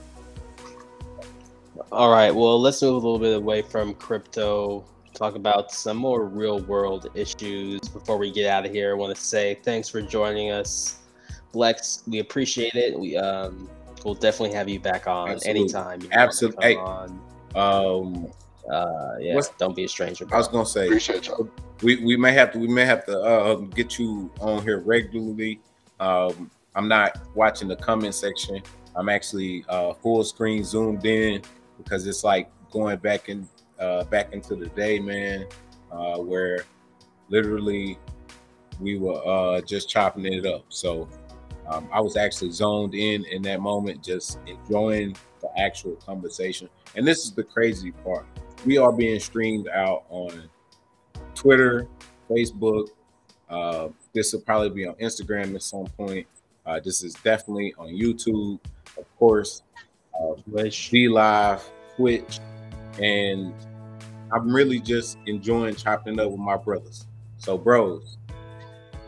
All right, well, let's move a little bit away from crypto, talk about some more real world issues before we get out of here. I want to say thanks for joining us, Blex. We appreciate it. We'll definitely have you back on anytime. Absolutely. Yeah, don't be a stranger, bro. I was gonna say, appreciate y'all. We may have to get you on here regularly. I'm not watching the comment section. I'm actually full screen zoomed in because it's like going back in back into the day, man, where literally we were just chopping it up. So I was actually zoned in that moment, just enjoying the actual conversation. And this is the crazy part. We are being streamed out on Twitter, Facebook. This will probably be on Instagram at some point. This is definitely on YouTube, of course, VLive, Twitch, and I'm really just enjoying chopping up with my brothers. So, bros,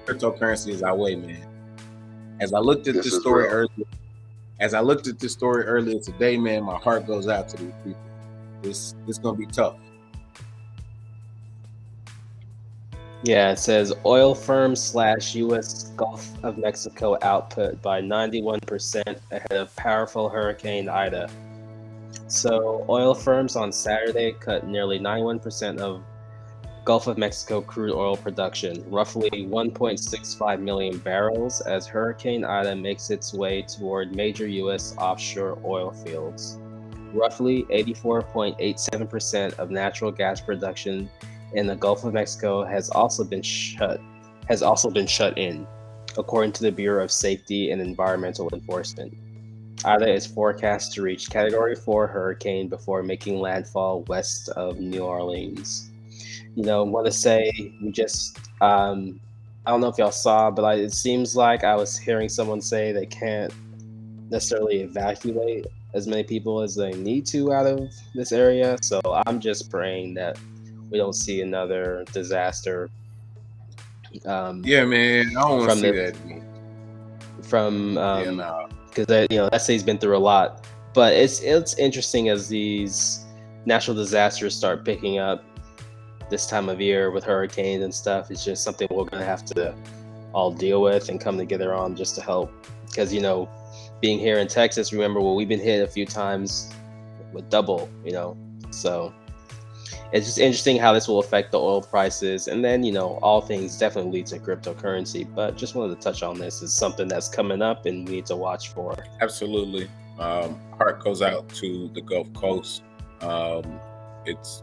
cryptocurrency is our way, man. As I looked at this story earlier, today, man, my heart goes out to these people. It's gonna be tough. Yeah, it says oil firm / U.S. Gulf of Mexico output by 91% ahead of powerful Hurricane Ida. So oil firms on Saturday cut nearly 91% of Gulf of Mexico crude oil production, roughly 1.65 million barrels, as Hurricane Ida makes its way toward major U.S. offshore oil fields. Roughly 84.87% of natural gas production in the Gulf of Mexico has also been shut in, according to the Bureau of Safety and Environmental Enforcement. Ida is forecast to reach Category 4 hurricane before making landfall west of New Orleans. You know, I want to say we just, I don't know if y'all saw, but it seems like I was hearing someone say they can't necessarily evacuate as many people as they need to out of this area. So I'm just praying that we don't see another disaster. Yeah, man, I don't want to see that. Because you know, that city's been through a lot. But it's interesting as these natural disasters start picking up this time of year with hurricanes and stuff. It's just something we're gonna have to all deal with and come together on just to help. Because you know, being here in Texas, remember, well, we've been hit a few times with double. You know, so. It's just interesting how this will affect the oil prices, and then, you know, all things definitely lead to cryptocurrency. But just wanted to touch on this as something that's coming up and we need to watch for. Absolutely. Heart goes out to the Gulf Coast. It's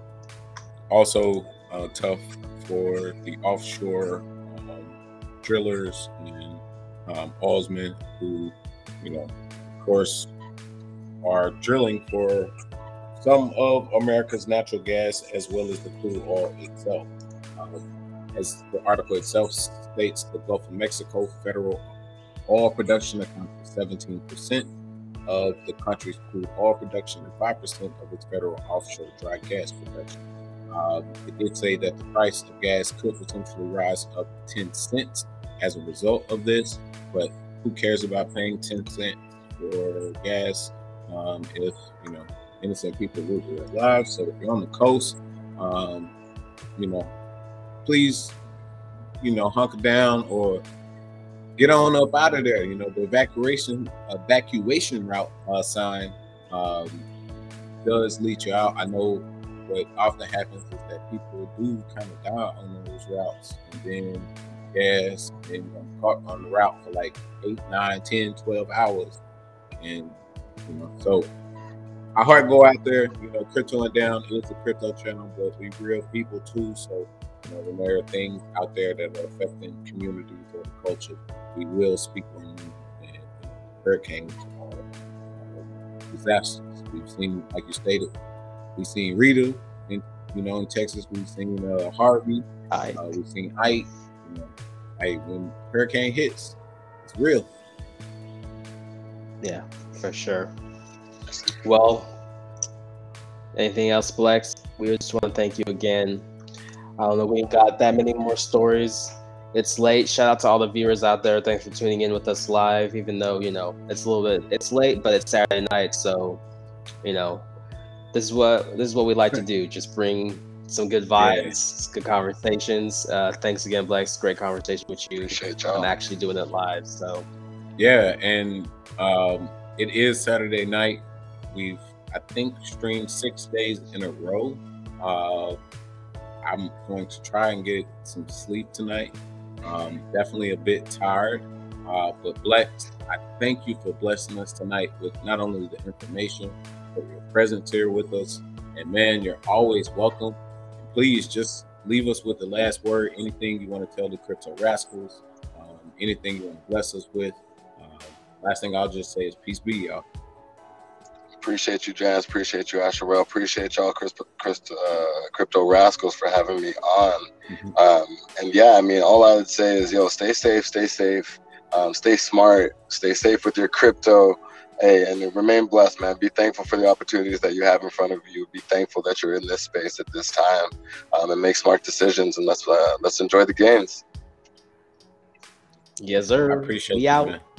also tough for the offshore drillers and oilsmen who, you know, of course, are drilling for some of America's natural gas as well as the crude oil itself. As the article itself states, the Gulf of Mexico federal oil production accounts for 17% of the country's crude oil production and 5% of its federal offshore dry gas production. It did say that the price of gas could potentially rise up 10 cents as a result of this, but who cares about paying 10 cents for gas if, you know, innocent people lose their lives? So if you're on the coast, you know, please, you know, hunker down or get on up out of there. You know, the evacuation route sign does lead you out. I know what often happens is that people do kind of die on those routes, and then gas and caught on the route for like 8, 9, 10, 12 hours. And you know, so our heart go out there. You know, Crypto and Down is a crypto channel, but we real people too. So you know, when there are things out there that are affecting communities or the culture, we will speak on them, and hurricanes or disasters. We've seen, like you stated, we've seen Rita in, you know, in Texas. We've seen Harvey. We've seen Ike. You know, when hurricane hits, it's real. Yeah, for sure. Well, anything else, Blex? We just want to thank you again. I don't know, we got that many more stories. It's late. Shout out to all the viewers out there. Thanks for tuning in with us live, even though, you know, it's a little bit, it's late, but it's Saturday night. So, you know, this is what we like to do. Just bring some good vibes, good conversations. Thanks again, Blex. Great conversation with you. Appreciate y'all. I'm actually doing it live. So yeah, and it is Saturday night. We've, I think, streamed 6 days in a row. I'm going to try and get some sleep tonight. Definitely a bit tired, but Blex, I thank you for blessing us tonight with not only the information, but your presence here with us. And man, you're always welcome. And please just leave us with the last word. Anything you want to tell the Crypto Rascals, anything you want to bless us with. Last thing I'll just say is peace be, y'all. Appreciate you, Jams. Appreciate you, Asherel. Appreciate y'all, Crypto Rascals, for having me on. And yeah, I mean, all I would say is, yo, stay safe, stay smart, stay safe with your crypto. Hey, and remain blessed, man. Be thankful for the opportunities that you have in front of you. Be thankful that you're in this space at this time, and make smart decisions. And let's enjoy the games. Yes, sir. I appreciate you, man.